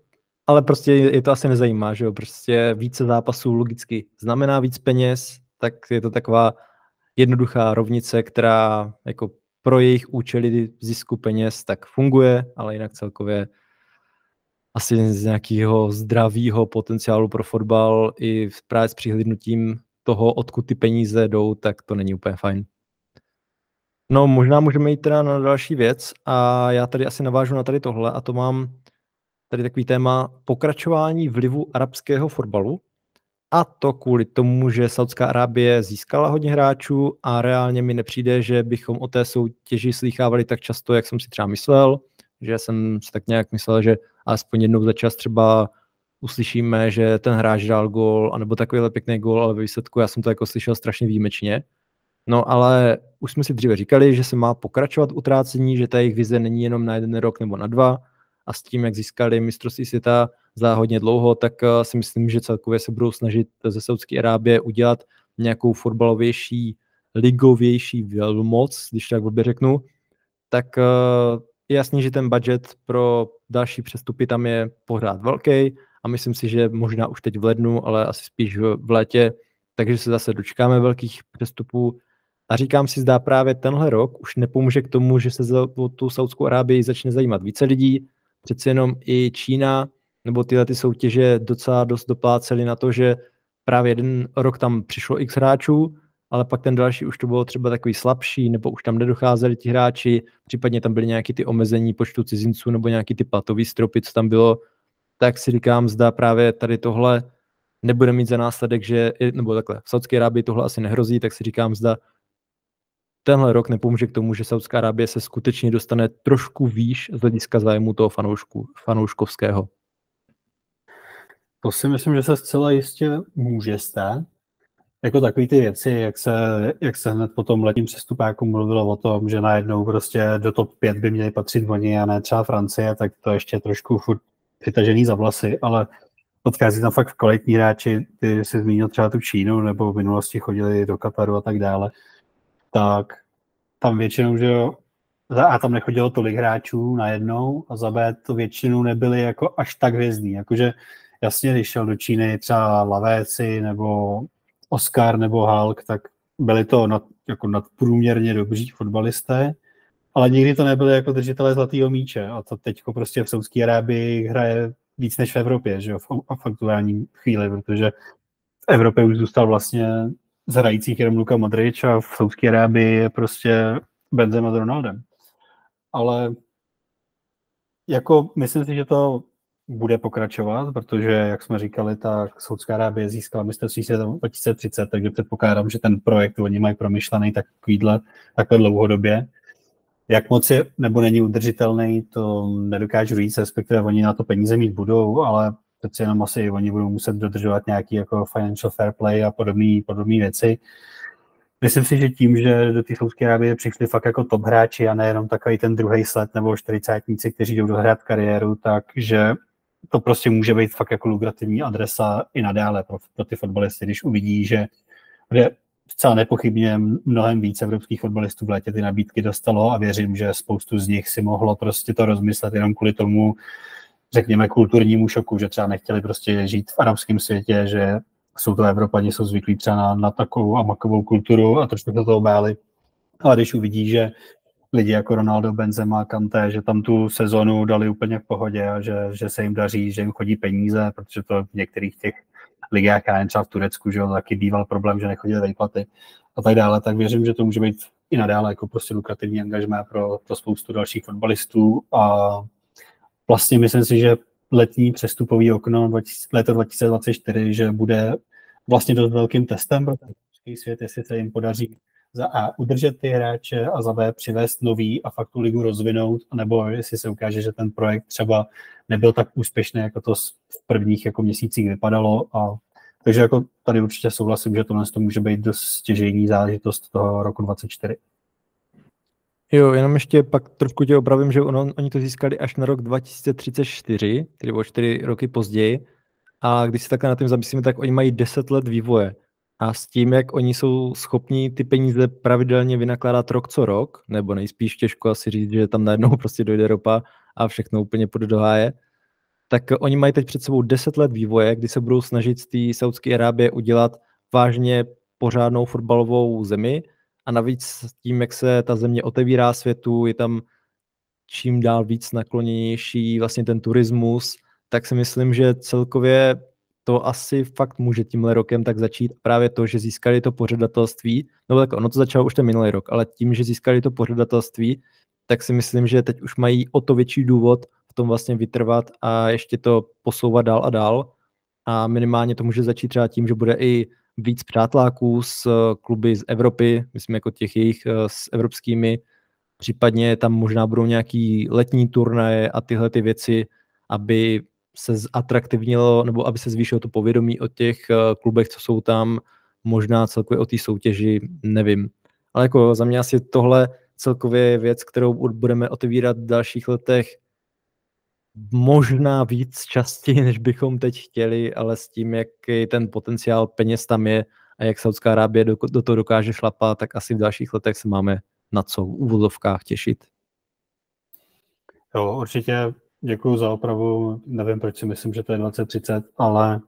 Ale prostě je to asi nezajímá, že jo, prostě více zápasů logicky znamená víc peněz, tak je to taková jednoduchá rovnice, která jako pro jejich účely zisku peněz tak funguje, ale jinak celkově asi z nějakého zdravého potenciálu pro fotbal i právě s přihlédnutím toho, odkud ty peníze jdou, tak to není úplně fajn. No možná můžeme jít teda na další věc a já tady asi navážu na tady tohle a to mám tady takový téma pokračování vlivu arabského fotbalu a to kvůli tomu, že Saudská Arábie získala hodně hráčů a reálně mi nepřijde, že bychom o té soutěži slýchávali tak často, jak jsem si třeba myslel, že jsem si tak nějak myslel, že aspoň jednou za čas třeba uslyšíme, že ten hráč dal gól, anebo takovýhle pěkný gól, ale ve výsledku já jsem to jako slyšel strašně výjimečně. No ale už jsme si dříve říkali, že se má pokračovat utrácení, že ta jejich vize není jenom na jeden rok nebo na dva, a s tím, jak získali mistrovství světa za hodně dlouho, tak si myslím, že celkově se budou snažit ze Saudské Arábie udělat nějakou fotbalovější, ligovější velmoc, když tak blbě řeknu, tak je jasný, že ten budget pro další přestupy tam je pořád velký a myslím si, že možná už teď v lednu, ale asi spíš v létě, takže se zase dočkáme velkých přestupů. A říkám si, zdá právě tenhle rok už nepomůže k tomu, že se o tu Saudskou Arábii začne zajímat více lidí. Přeci jenom i Čína nebo tyhle ty soutěže docela dost doplácely na to, že právě jeden rok tam přišlo x hráčů, ale pak ten další už to bylo třeba takový slabší, nebo už tam nedocházeli ti hráči, případně tam byly nějaké ty omezení počtu cizinců nebo nějaký ty platový stropy, co tam bylo, tak si říkám, zdá právě tady tohle nebude mít za následek, že, nebo takhle, v Saudské Arábii tohle asi nehrozí, tak si říkám, zda tenhle rok nepomůže k tomu, že Saudská Arábie se skutečně dostane trošku výš z hlediska zájmu toho fanoušku, fanouškovského. To si myslím, že se zcela jistě může stát. Jako takový ty věci, jak se, jak se hned po tom letním přestupáku mluvilo o tom, že najednou prostě do top pět by měli patřit oni a ne třeba Francie, tak to ještě trošku furt přitažený za vlasy, ale odchází tam fakt kvalitní hráči, ty jsi zmínil třeba tu Čínu, nebo v minulosti chodili do Kataru a tak dále. Tak tam většinou, že jo, za A tam nechodilo tolik hráčů najednou a za B to většinou nebyly jako až tak hvězdní. Jakože jasně, když šel do Číny třeba Lavéci nebo Oscar nebo Hulk, tak byli to nad, jako nadprůměrně dobří fotbalisté, ale nikdy to nebyly jako držitelé zlatého míče a to teďko prostě v Saudské Arábii hraje víc než v Evropě, že jo, v aktuální chvíli, protože v Evropě už zůstal vlastně z hrajících jenom Luka Modrič a v Saudské Arábii je prostě Benzema s Ronaldem. Ale jako myslím si, že to bude pokračovat, protože, jak jsme říkali, tak Saudská Arábie získala mistrovství světa dva tisíce třicet, takže předpokládám, že ten projekt oni mají promyšlený takovýhle, takhle dlouhodobě. Jak moc je nebo není udržitelný, to nedokážu říct, respektive oni na to peníze mít budou, ale přeci jenom asi oni budou muset dodržovat nějaký jako financial fair play a podobné věci. Myslím si, že tím, že do té Saudské Arábie přišli fakt jako top hráči a nejenom takový ten druhý sled nebo čtyřicátníci, kteří jdou dohrát kariéru, takže to prostě může být fakt jako lukrativní adresa i nadále pro, pro ty fotbalisty, když uvidí, že zcela nepochybně mnohem víc evropských fotbalistů v létě ty nabídky dostalo a věřím, že spoustu z nich si mohlo prostě to rozmyslet jenom kvůli tomu, řekněme, kulturnímu šoku, že třeba nechtěli prostě žít v arabském světě, že jsou to Evropani, jsou zvyklí třeba na, na takovou a makovou kulturu a trošku to toho báli. Ale když uvidí, že lidi jako Ronaldo, Benzema, Kanté, že tam tu sezonu dali úplně v pohodě a že, že se jim daří, že jim chodí peníze, protože to v některých těch ligách, já jen třeba v Turecku, že taky býval problém, že nechodili výplaty a tak dále, tak věřím, že to může být i nadále jako prostě lukrativní angažmá pro, pro spoustu dalších fotbalistů a vlastně myslím si, že letní přestupový okno léto dva tisíce dvacet čtyři, že bude vlastně dost velkým testem pro ten svět, jestli se jim podaří za A udržet ty hráče a za B přivést nový a fakt tu ligu rozvinout, nebo jestli se ukáže, že ten projekt třeba nebyl tak úspěšný, jako to v prvních jako měsících vypadalo. A, takže jako tady určitě souhlasím, že tohle to může být dost stěžejní záležitost toho roku dvacet čtyři. Jo, jenom ještě pak trošku tě opravím, že on, oni to získali až na rok dva tisíce třicet čtyři, tedy o čtyři roky později. A když se takhle na tím zamyslíme, tak oni mají deset let vývoje. A s tím, jak oni jsou schopni ty peníze pravidelně vynakládat rok co rok, nebo nejspíš těžko asi říct, že tam najednou prostě dojde ropa a všechno úplně půjde do háje, tak oni mají teď před sebou deset let vývoje, kdy se budou snažit z té Saúdské Arábie udělat vážně pořádnou fotbalovou zemi. A navíc s tím, jak se ta země otevírá světu, je tam čím dál víc nakloněnější vlastně ten turismus, tak si myslím, že celkově to asi fakt může tímhle rokem tak začít právě to, že získali to pořadatelství, no tak ono to začalo už ten minulý rok, ale tím, že získali to pořadatelství, tak si myslím, že teď už mají o to větší důvod v tom vlastně vytrvat a ještě to posouvat dál a dál. A minimálně to může začít třeba tím, že bude i víc přátláků z kluby z Evropy, myslím jako těch jejich s evropskými, případně tam možná budou nějaký letní turnaje a tyhle ty věci, aby se zatraktivnilo, nebo aby se zvýšilo to povědomí o těch klubech, co jsou tam, možná celkově o té soutěži, nevím. Ale jako za mě asi tohle celkově je věc, kterou budeme otevírat v dalších letech možná víc častěji, než bychom teď chtěli, ale s tím, jaký ten potenciál peněz tam je a jak Saudská Arábie do, do toho dokáže šlapat, tak asi v dalších letech se máme na co v úvozovkách těšit. Jo, určitě děkuju za opravu, nevím, proč si myslím, že to je dvacet třicet, ale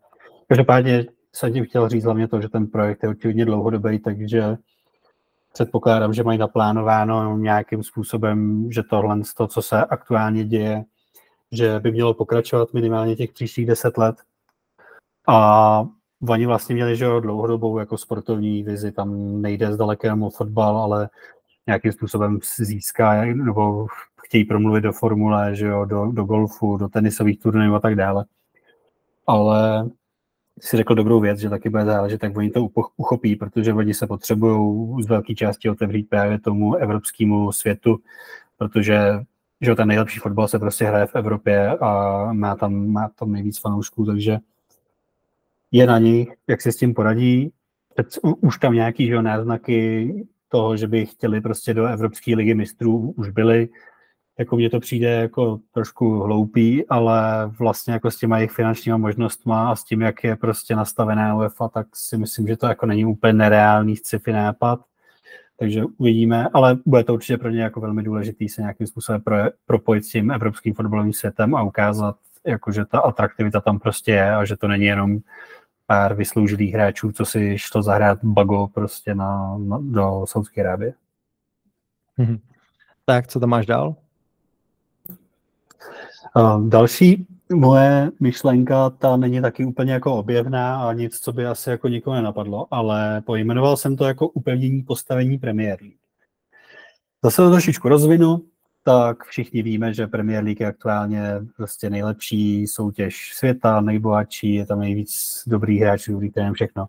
každopádně jsem tím chtěl říct hlavně to, že ten projekt je očividně dlouhodobý, takže předpokládám, že mají naplánováno nějakým způsobem, že tohle to, co se aktuálně děje, že by mělo pokračovat minimálně těch příštích deset let. A oni vlastně měli, že dlouhodobou jako sportovní vizi, tam nejde zdaleka jenom o fotbal, ale nějakým způsobem získá, nebo chtějí promluvit do formule, že jo, do, do golfu, do tenisových turnajů a tak dále. Ale si řekl dobrou věc, že taky bude záležet, tak oni to uchopí, protože oni se potřebují z velké části otevřít právě tomu evropskému světu, protože že ten nejlepší fotbal se prostě hraje v Evropě a má tam, má tam nejvíc fanoušků, takže je na nich, jak se s tím poradí. Už tam nějaký že, náznaky toho, že by chtěli prostě do Evropské ligy mistrů už byli. Jako mně to přijde jako trošku hloupý, ale vlastně jako s těma jejich finančníma možnostma a s tím, jak je prostě nastavená UEFA, tak si myslím, že to jako není úplně nereálný sci-fi nápad. Takže uvidíme, ale bude to určitě pro ně jako velmi důležitý se nějakým způsobem pro, propojit s tím evropským fotbalovým světem a ukázat, jako, že ta atraktivita tam prostě je a že to není jenom pár vysloužilých hráčů, co si šlo zahrát bago prostě na, na, do Saúdské Arábie. Hmm. Tak, co tam máš dál? Uh, další moje myšlenka, ta není taky úplně jako objevná a nic, co by asi jako nikomu nenapadlo, ale pojmenoval jsem to jako upevnění postavení Premier League. Zase to trošičku rozvinu, tak všichni víme, že Premier League je aktuálně prostě nejlepší soutěž světa, nejbohatší, je tam nejvíc dobrých hráčů, dobrý tým, všechno.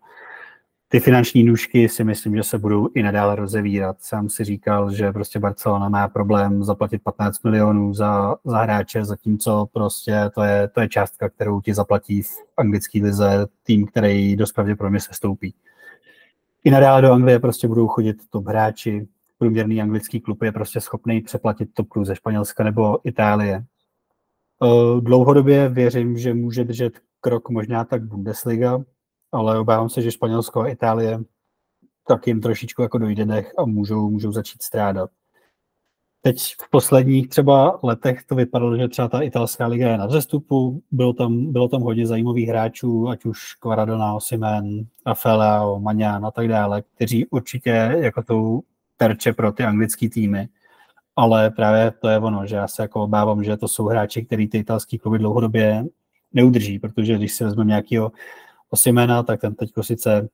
Ty finanční nůžky si myslím, že se budou i nadále rozevírat. Sám si říkal, že prostě Barcelona má problém zaplatit patnáct milionů za, za hráče, zatímco prostě to je, to je částka, kterou ti zaplatí v anglické lize tým, který dost pravděpodobně se stoupí. I nadále do Anglie prostě budou chodit top hráči. Průměrný anglický klub je prostě schopný přeplatit top klub ze Španělska nebo Itálie. Dlouhodobě věřím, že může držet krok možná tak Bundesliga, ale obávám se, že Španělsko a Itálie tak jim trošičku jako dojde dech a můžou, můžou začít strádat. Teď v posledních třeba letech to vypadalo, že třeba ta italská liga je na vzestupu, bylo tam, bylo tam hodně zajímavých hráčů, ať už Kvaradona, Osimhen, Rafaela, Maňán a tak dále, kteří určitě jako tou terče pro ty anglické týmy, ale právě to je ono, že já se jako obávám, že to jsou hráči, který ty italský kluby dlouhodobě neudrží, protože když si vezmeme nějakého Osimhena, tak ten teďko sice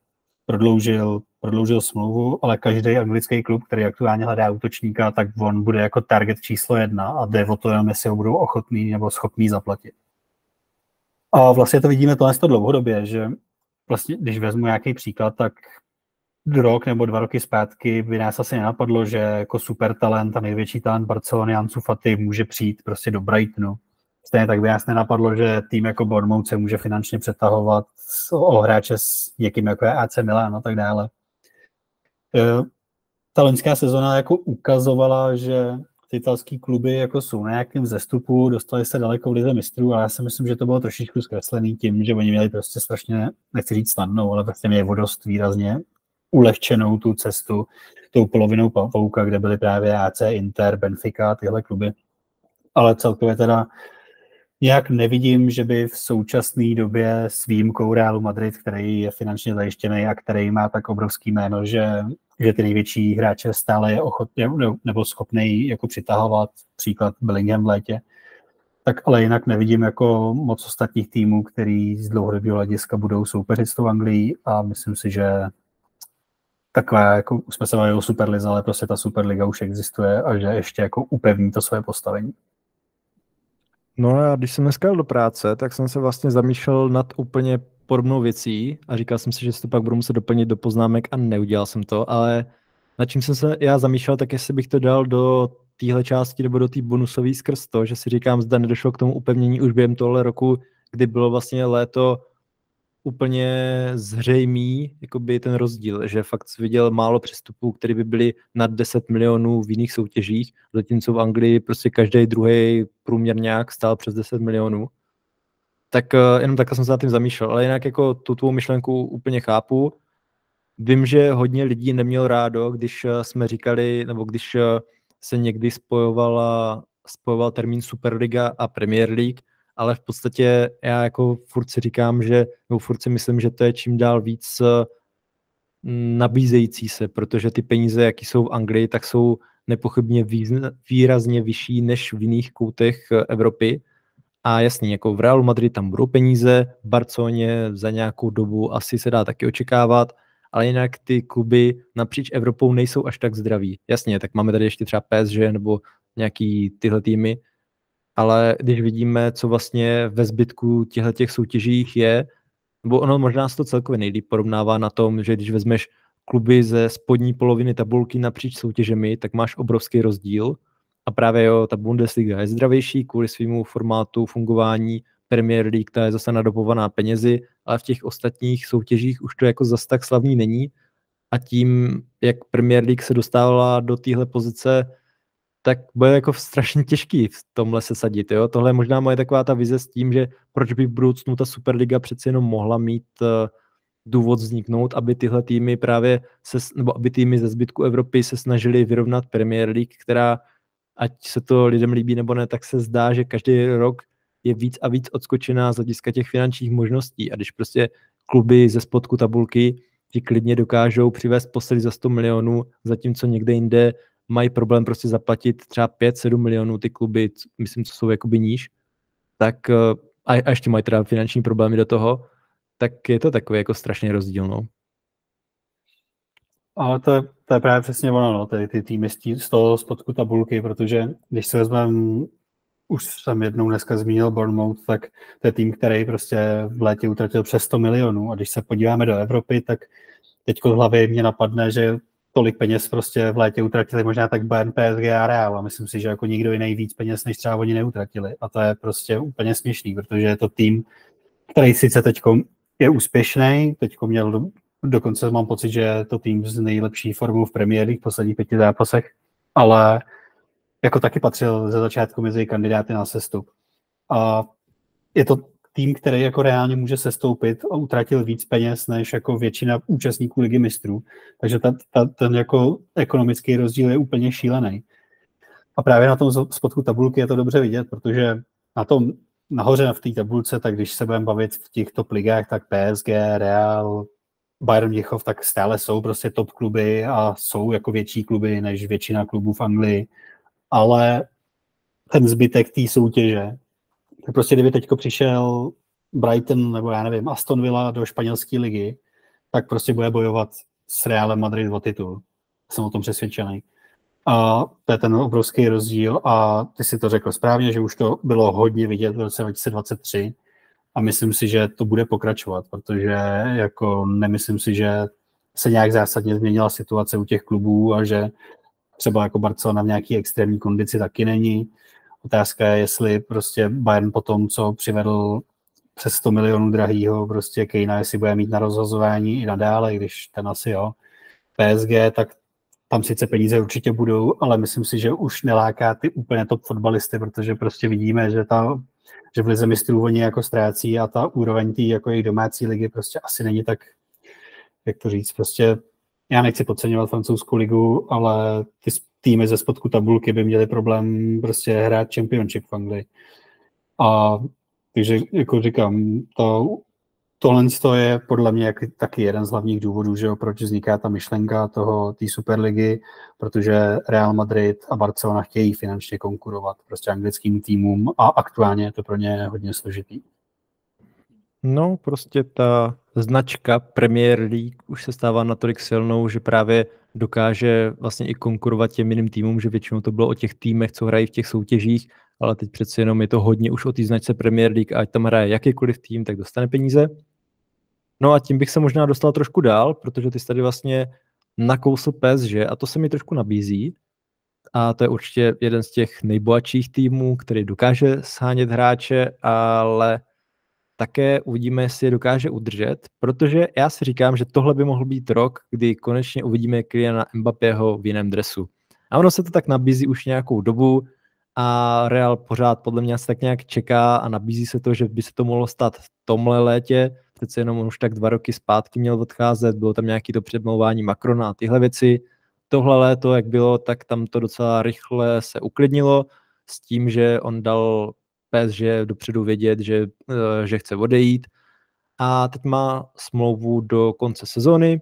prodloužil, prodloužil smlouvu, ale každý anglický klub, který aktuálně hledá útočníka, tak on bude jako target číslo jedna a jde o to, jestli ho budou ochotný nebo schopný zaplatit. A vlastně to vidíme tohle dlouhodobě, že vlastně, když vezmu nějaký příklad, tak rok nebo dva roky zpátky by nás asi nenapadlo, že jako super talent a největší talent Barcelony Ansu Fati může přijít prostě do Brightonu. Stejně tak by nás nenapadlo, že tým jako Bournemouth se může finančně přetahovat o hráče s někým jako je A C Milan a tak dále. Ta loňská sezona jako ukazovala, že ty italský kluby jako jsou na nějakém vzestupu, dostali se daleko v lize mistrů, ale já si myslím, že to bylo trošičku zkreslený tím, že oni měli prostě strašně, nechci říct snadnou, ale prostě měli vodost výrazně ulehčenou tu cestu tou polovinou pavouka, kde byly právě A C, Inter, Benfica, tyhle kluby. Ale celkově teda nějak nevidím, že by v současné době s výjimkou Realu Madrid, který je finančně zajištěný a který má tak obrovský jméno, že, že ty největší hráče stále je ochotný nebo schopný jako přitahovat, příklad Bellingham v létě, tak ale jinak nevidím jako moc ostatních týmů, který z dlouhodobého hlediska budou soupeřit s tou Anglií a myslím si, že taková, jako už jsme se bavili o Superlize, ale prostě ta Superliga už existuje a že ještě jako upevní to své postavení. No a když jsem dneska jel do práce, tak jsem se vlastně zamýšlel nad úplně podobnou věcí a říkal jsem si, že si to pak budu muset doplnit do poznámek a neudělal jsem to, ale nad čím jsem se já zamýšlel, tak jestli bych to dal do téhle části nebo do té bonusové skrz to, že si říkám, zda nedošlo k tomu upevnění už během tohle roku, kdy bylo vlastně léto úplně zřejmý jakoby ten rozdíl, že fakt viděl málo přestupů, které by byly nad deset milionů v jiných soutěžích, zatímco v Anglii prostě každý druhý průměrňák stál přes deset milionů. Tak jenom takhle jsem se nad tím zamýšlel, ale jinak jako tu tvou myšlenku úplně chápu. Vím, že hodně lidí nemělo rádo, když jsme říkali, nebo když se někdy spojovala, spojoval termín Superliga a Premier League, ale v podstatě já jako furt si říkám, že, nebo furt si myslím, že to je čím dál víc nabízející se, protože ty peníze, jaký jsou v Anglii, tak jsou nepochybně výrazně vyšší než v jiných koutech Evropy. A jasně, jako v Realu Madrid tam budou peníze, v Barceloně za nějakou dobu asi se dá taky očekávat, ale jinak ty kluby napříč Evropou nejsou až tak zdraví. Jasně, tak máme tady ještě třeba P S G nebo nějaký tyhle týmy, ale když vidíme, co vlastně ve zbytku těchto soutěžích je, nebo ono možná se to celkově nejlíp porovnává na tom, že když vezmeš kluby ze spodní poloviny tabulky napříč soutěžemi, tak máš obrovský rozdíl. A právě jo, ta Bundesliga je zdravější kvůli svému formátu fungování, Premier League, ta je zase nadopovaná penězi, ale v těch ostatních soutěžích už to jako zas tak slavný není. A tím, jak Premier League se dostávala do téhle pozice, tak bude jako strašně těžký v tomhle se sadit. Jo? Tohle je možná moje taková ta vize s tím, že proč by v budoucnu ta Superliga přeci jenom mohla mít uh, důvod vzniknout, aby tyhle týmy právě, se, nebo aby týmy ze zbytku Evropy se snažily vyrovnat Premier League, která, ať se to lidem líbí nebo ne, tak se zdá, že každý rok je víc a víc odskočená z hlediska těch finančních možností. A když prostě kluby ze spodku tabulky ti klidně dokážou přivést posily za sto milionů, zatímco někde jinde mají problém prostě zaplatit třeba pět sedm milionů ty kluby, myslím, co jsou jakoby níž, tak a, a ještě mají teda finanční problémy do toho, tak je to takový jako strašně rozdílnou. Ale to je, to je právě přesně ono, no, ty, ty týmy z toho spodku tabulky, protože když se vezmeme, už jsem jednou dneska zmínil Bournemouth, tak to je tým, který prostě v létě utratil přes sto milionů a když se podíváme do Evropy, tak teďko v hlavě mě napadne, že tolik peněz prostě v létě utratili možná tak Bayern, P S G a Real a myslím si, že jako nikdo jiný víc peněz, než třeba oni neutratili a to je prostě úplně směšný, protože je to tým, který sice teď je úspěšný, teď měl do, dokonce mám pocit, že je to tým s nejlepší formou v Premier League v posledních pěti zápasech, ale jako taky patřil ze začátku mezi kandidáty na sestup a je to tým, který jako reálně může sestoupit a utratil víc peněz než jako většina účastníků Ligy mistrů. Takže ta, ta, ten jako ekonomický rozdíl je úplně šílený. A právě na tom spodku tabulky je to dobře vidět, protože na tom nahoře v té tabulce, tak když se budeme bavit v těch top ligách, tak P S G, Real, Bayern Mnichov, tak stále jsou prostě top kluby a jsou jako větší kluby než většina klubů v Anglii. Ale ten zbytek té soutěže, tak prostě kdyby teďko přišel Brighton nebo já nevím, Aston Villa do španělské ligy, tak prostě bude bojovat s Realem Madrid o titul. Jsem o tom přesvědčený. A to je ten obrovský rozdíl a ty si to řekl správně, že už to bylo hodně vidět v roce dva tisíce dvacet tři a myslím si, že to bude pokračovat, protože jako nemyslím si, že se nějak zásadně změnila situace u těch klubů a že třeba jako Barcelona v nějaký extrémní kondici taky není. Otázka je, jestli prostě Bayern po tom, co přivedl přes sto milionů drahýho, prostě Kejna, jestli bude mít na rozhazování i nadále, když ten asi jo. P S G, tak tam sice peníze určitě budou, ale myslím si, že už neláká ty úplně top fotbalisty, protože prostě vidíme, že ta, že v lize mistrů oni jako ztrácí a ta úroveň tý jako jejich domácí ligy prostě asi není tak, jak to říct, prostě já nechci podceňovat francouzskou ligu, ale ty týmy ze spodku tabulky by měly problém prostě hrát championship v Anglii. A takže jako říkám, to, tohle je podle mě taky jeden z hlavních důvodů, že proč vzniká ta myšlenka toho té Superligy, protože Real Madrid a Barcelona chtějí finančně konkurovat prostě anglickým týmům a aktuálně je to pro ně hodně složitý. No, prostě ta značka Premier League už se stává natolik silnou, že právě dokáže vlastně i konkurovat těm jiným týmům, že většinou to bylo o těch týmech, co hrají v těch soutěžích, ale teď přeci jenom je to hodně už o té značce Premier League a ať tam hraje jakýkoliv tým, tak dostane peníze. No a tím bych se možná dostal trošku dál, protože ty jsi tady vlastně nakousl P S G a to se mi trošku nabízí a to je určitě jeden z těch nejbohatších týmů, který dokáže shánět hráče, ale také uvidíme, jestli je dokáže udržet, protože já si říkám, že tohle by mohl být rok, kdy konečně uvidíme Kyliana Mbappého v jiném dresu. A ono se to tak nabízí už nějakou dobu a Real pořád podle mě se tak nějak čeká a nabízí se to, že by se to mohlo stát v tomhle létě, přece jenom on už tak dva roky zpátky měl odcházet, bylo tam nějaké to předmlouvání Macrona a tyhle věci. Tohle léto, jak bylo, tak tam to docela rychle se uklidnilo s tím, že on dal že dopředu vědět, že, že chce odejít a teď má smlouvu do konce sezony,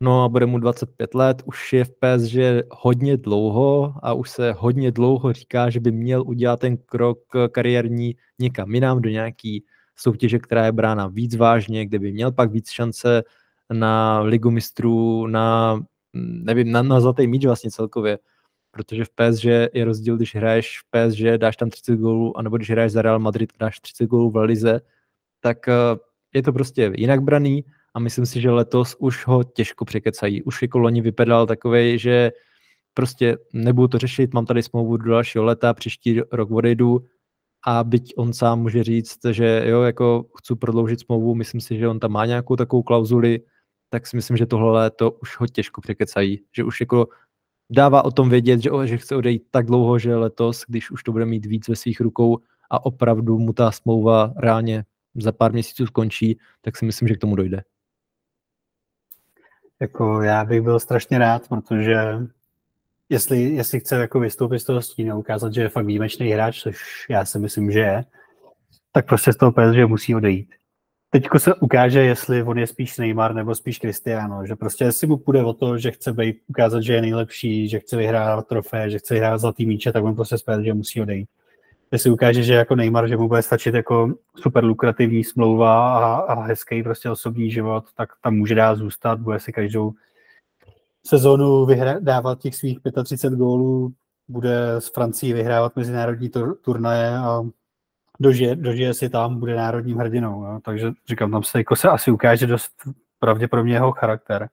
no a bude mu dvacet pět let, už je v P S G hodně dlouho a už se hodně dlouho říká, že by měl udělat ten krok kariérní někam jinam, do nějaký soutěže, která je brána víc vážně, kde by měl pak víc šance na ligu mistrů, na, nevím, na, na zlatý míč vlastně celkově. Protože v P S G je rozdíl, když hraješ v P S G, dáš tam třicet gólů, anebo když hraješ za Real Madrid, dáš třicet gólů v lize, tak je to prostě jinak braný a myslím si, že letos už ho těžko překecají. Už jako loni vypadal takovej, že prostě nebudu to řešit, mám tady smlouvu do dalšího leta, příští rok odejdu a byť on sám může říct, že jo, jako chci prodloužit smlouvu, myslím si, že on tam má nějakou takovou klauzuli, tak si myslím, že tohle léto už ho těžko překecají, že už jako dává o tom vědět, že, že chce odejít tak dlouho, že letos, když už to bude mít víc ve svých rukou a opravdu mu ta smlouva reálně za pár měsíců skončí, tak si myslím, že k tomu dojde. Jako já bych byl strašně rád, protože jestli, jestli chce jako vystoupit z toho stínu, ukázat, že je fakt výjimečný hráč, což já si myslím, že je, tak prostě z toho P S G musí odejít. Teďko se ukáže, jestli on je spíš Neymar nebo spíš Cristiano, že prostě jestli mu půjde o to, že chce být, ukázat, že je nejlepší, že chce vyhrát trofé, že chce vyhrát zlatý míče, tak on prostě zpět, že musí odejít. Jestli ukáže, že jako Neymar, že mu bude stačit jako super lukrativní smlouva a, a hezký prostě osobní život, tak tam může dát zůstat, bude si každou sezonu vyhra- dávat těch svých třicet pět gólů, bude s Francií vyhrávat mezinárodní tur- turnaje a Dožije, dožije si tam, bude národním hrdinou. Jo? Takže říkám, tam se, jako se asi ukáže dost pravděpodobně jeho charakter.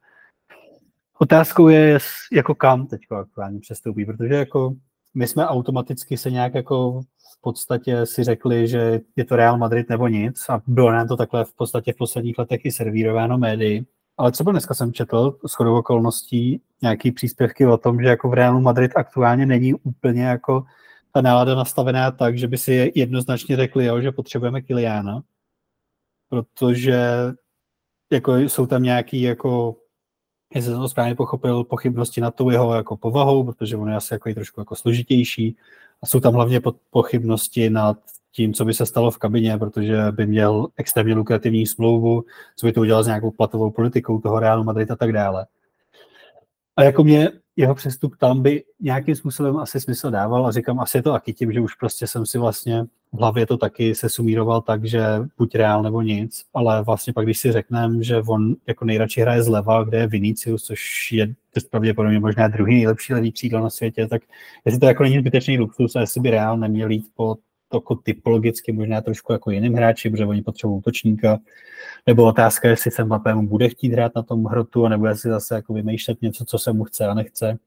Otázkou je, jako kam teď aktuálně přestoupí, protože jako my jsme automaticky se nějak jako v podstatě si řekli, že je to Real Madrid nebo nic a bylo nám to takhle v podstatě v posledních letech i servírováno médii. Ale třeba dneska jsem četl shodou okolností nějaký příspěvky o tom, že jako v Realu Madrid aktuálně není úplně jako ta nálada nastavená tak, že by si jednoznačně řekli, jo, že potřebujeme Kyliana, protože jako jsou tam nějaký, jako, jestli jsem to správně pochopil, pochybnosti nad tou jeho jako povahou, protože on je asi jako, trošku jako složitější a jsou tam hlavně pochybnosti nad tím, co by se stalo v kabině, protože by měl extrémně lukrativní smlouvu, co by to udělal s nějakou platovou politikou toho Realu Madrid a tak dále. A jako mě jeho přestup tam by nějakým způsobem asi smysl dával a říkám, asi je to taky tím, že už prostě jsem si vlastně v hlavě to taky se sumíroval tak, že buď Reál nebo nic, ale vlastně pak, když si řekneme, že on jako nejradši hraje zleva, kde je Vinícius, což je pravděpodobně možná druhý nejlepší levý křídlo na světě, tak jestli to jako není zbytečný luxus a jestli by Reál neměl jít po jako typologicky možná trošku jako jiným hráči, protože oni potřebují útočníka, nebo otázka, jestli se Mbappé mu bude chtít hrát na tom hrotu, nebo jestli zase jako vymýšlet něco, co se mu chce a nechce.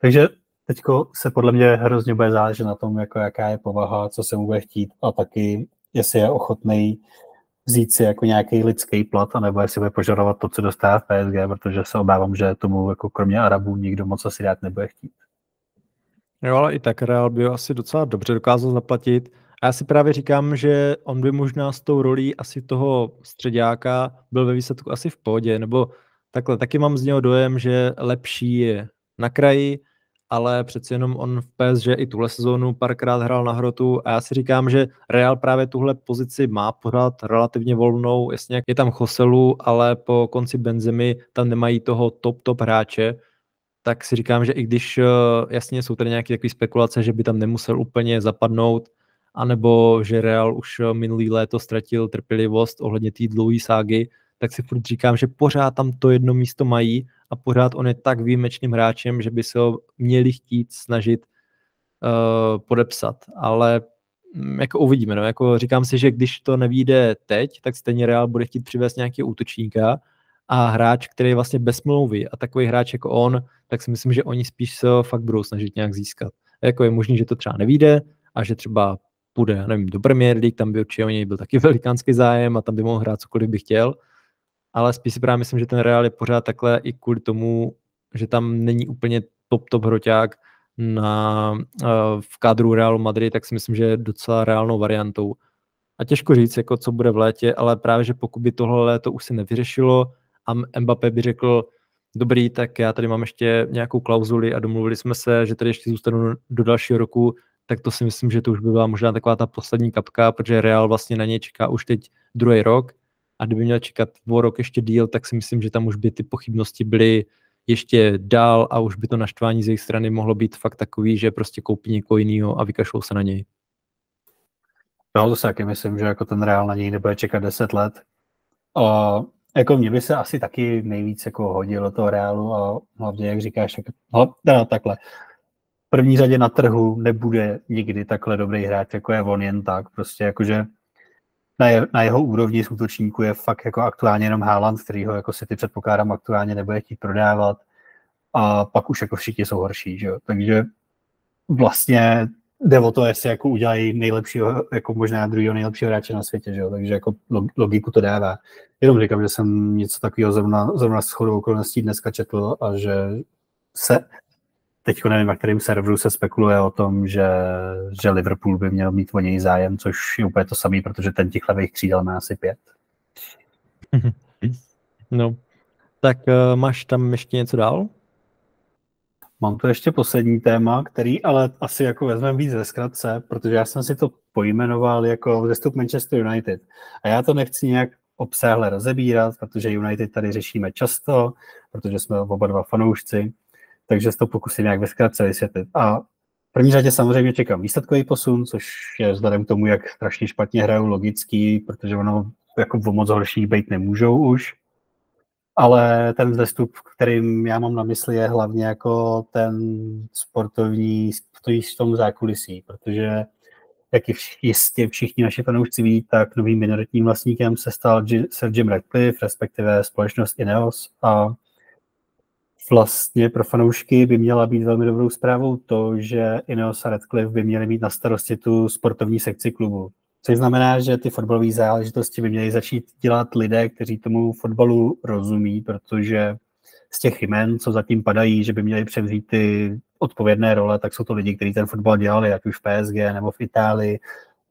Takže teďko se podle mě hrozně bude záležet na tom, jako jaká je povaha, co se mu bude chtít a taky, jestli je ochotnej vzít si jako nějaký lidský plat, anebo jestli bude požadovat to, co dostává v P S G, protože se obávám, že tomu jako kromě Arabů nikdo moc asi dát nebude chtít. Jo, ale i tak Real by ho asi docela dobře dokázal zaplatit. A já si právě říkám, že on by možná s tou rolí asi toho středáka byl ve výsledku asi v pohodě, nebo takhle taky mám z něho dojem, že lepší je na kraji, ale přeci jenom on v P S G i tuhle sezónu párkrát hrál na hrotu a já si říkám, že Real právě tuhle pozici má pořád relativně volnou, jasně je tam Choselu, ale po konci Benzemy tam nemají toho top, top hráče, tak si říkám, že i když jasně jsou tady nějaké takové spekulace, že by tam nemusel úplně zapadnout, anebo že Real už minulý léto ztratil trpělivost ohledně té dlouhé ságy, tak si furt říkám, že pořád tam to jedno místo mají a pořád on je tak výjimečným hráčem, že by se ho měli chtít snažit uh, podepsat. Ale jako uvidíme, no, jako říkám si, že když to nevyjde teď, tak stejně Real bude chtít přivést nějakého útočníka a hráč, který je vlastně bez smlouvy a takový hráč jako on, tak si myslím, že oni spíš se fakt budou snažit nějak získat. Jako je možný, že to třeba nevyjde a že třeba půjde, nevím, do Premier League, tam by určitě o něj byl taky velikánský zájem a tam by mohl hrát cokoliv by chtěl. Ale spíš si právě myslím, že ten Real je pořád takhle i kvůli tomu, že tam není úplně top-top hroťák na, v kádru Realu Madrid, tak si myslím, že je docela reálnou variantou. A těžko říct, jako co bude v létě, ale právě, že pokud by tohle léto už se nevyřešilo a Mbappé by řekl, dobrý, tak já tady mám ještě nějakou klauzuli a domluvili jsme se, že tady ještě zůstanu do dalšího roku, tak to si myslím, že to už by byla možná taková ta poslední kapka, protože Real vlastně na něj čeká už teď druhý rok. A kdyby měl čekat o rok ještě díl, tak si myslím, že tam už by ty pochybnosti byly ještě dál a už by to naštvání z jejich strany mohlo být fakt takový, že prostě koupí někoho jiného a vykašlou se na něj. No, to se taky myslím, že jako ten Real na něj nebude čekat deset let. A jako mně by se asi taky nejvíc jako hodilo toho Realu a hlavně, jak říkáš, tak, no, takhle. V první řadě na trhu nebude nikdy takhle dobrý hráč, jako je on jen tak. Prostě jakože na jeho úrovni z útočníku je fakt jako aktuálně jenom Haaland, kterýho jako si ty předpokládám aktuálně nebude chtít prodávat a pak už jako všichni jsou horší, že jo? Takže vlastně jde o to, jestli jako udělají nejlepšího, jako možná druhého nejlepšího hráče na světě, že jo? Takže jako logiku to dává. Jenom říkám, že jsem něco takového zrovna, zrovna shodou okolností dneska četl a že se, teďko nevím, na kterým serveru se spekuluje o tom, že, že Liverpool by měl mít o něj zájem, což je úplně to samý, protože ten těch levých křídel má asi pět. No, tak uh, máš tam ještě něco dál? Mám tu ještě poslední téma, který ale asi jako vezmeme víc ve zkratce, protože já jsem si to pojmenoval jako vzestup Manchester United. A já to nechci nějak obsáhle rozebírat, protože United tady řešíme často, protože jsme oba dva fanoušci. Takže se to pokusím nějak ve zkratce vysvětlit. A v první řadě samozřejmě čekám výsledkový posun, což je vzhledem k tomu, jak strašně špatně hrajou logický, protože ono jako o moc horší být nemůžou už. Ale ten vzestup, kterým já mám na mysli, je hlavně jako ten sportovní, stojí v tom zákulisí, protože jak jistě všichni naši fanoušci ví, tak novým minoritním vlastníkem se stal Sir Jim Ratcliffe, respektive společnost Ineos a vlastně pro fanoušky by měla být velmi dobrou zprávou to, že Ineos a Ratcliffe by měli mít na starosti tu sportovní sekci klubu. Což znamená, že ty fotbalové záležitosti by měly začít dělat lidé, kteří tomu fotbalu rozumí, protože z těch jmen, co zatím padají, že by měli převzít ty odpovědné role, tak jsou to lidi, kteří ten fotbal dělali, ať už v P S G nebo v Itálii.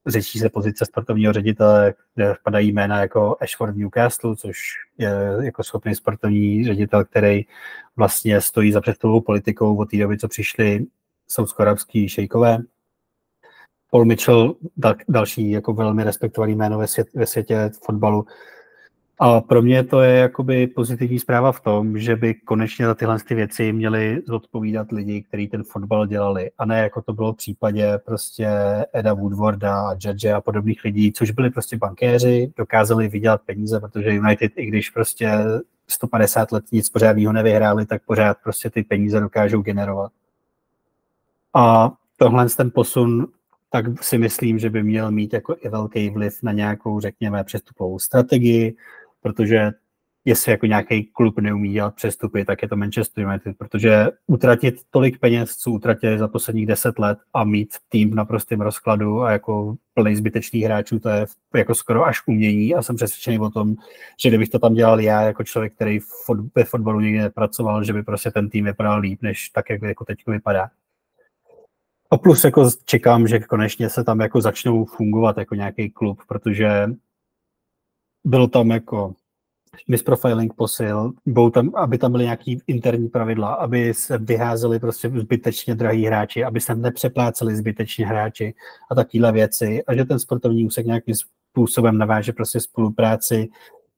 Řečí se pozice sportovního ředitele, kde padají jména jako Ashford Newcastle, což je jako schopný sportovní ředitel, který vlastně stojí za předtovou politikou od té doby, co přišli saudsko-arabský šejkové. Paul Mitchell, další jako velmi respektovaný jméno ve, svět, ve světě fotbalu. A pro mě to je jakoby pozitivní zpráva v tom, že by konečně za tyhle ty věci měli zodpovídat lidi, kteří ten fotbal dělali. A ne jako to bylo v případě prostě Eda Woodwarda a Judge a podobných lidí, což byli prostě bankéři, dokázali vydělat peníze, protože United, i když prostě sto padesát let nic pořádného nevyhráli, tak pořád prostě ty peníze dokážou generovat. A tohle ten posun tak si myslím, že by měl mít jako i velký vliv na nějakou, řekněme, přestupovou strategii, protože jestli jako nějaký klub neumí dělat přestupy, tak je to Manchester United, protože utratit tolik peněz, co utratili za posledních deset let a mít tým na prostém rozkladu a jako plný zbytečných hráčů, to je jako skoro až umění a jsem přesvědčený o tom, že kdybych to tam dělal já jako člověk, který ve fotbalu nikdy nepracoval, že by prostě ten tým vypadal líp, než tak, jak jako teď vypadá. A plus jako čekám, že konečně se tam jako začnou fungovat jako nějaký klub, protože bylo tam jako misprofiling posil, tam, aby tam byly nějaký interní pravidla, aby se vyházeli prostě zbytečně drahí hráči, aby se nepřepláceli zbytečně hráči a takovéhle věci. A že ten sportovní úsek nějakým způsobem naváže prostě spolupráci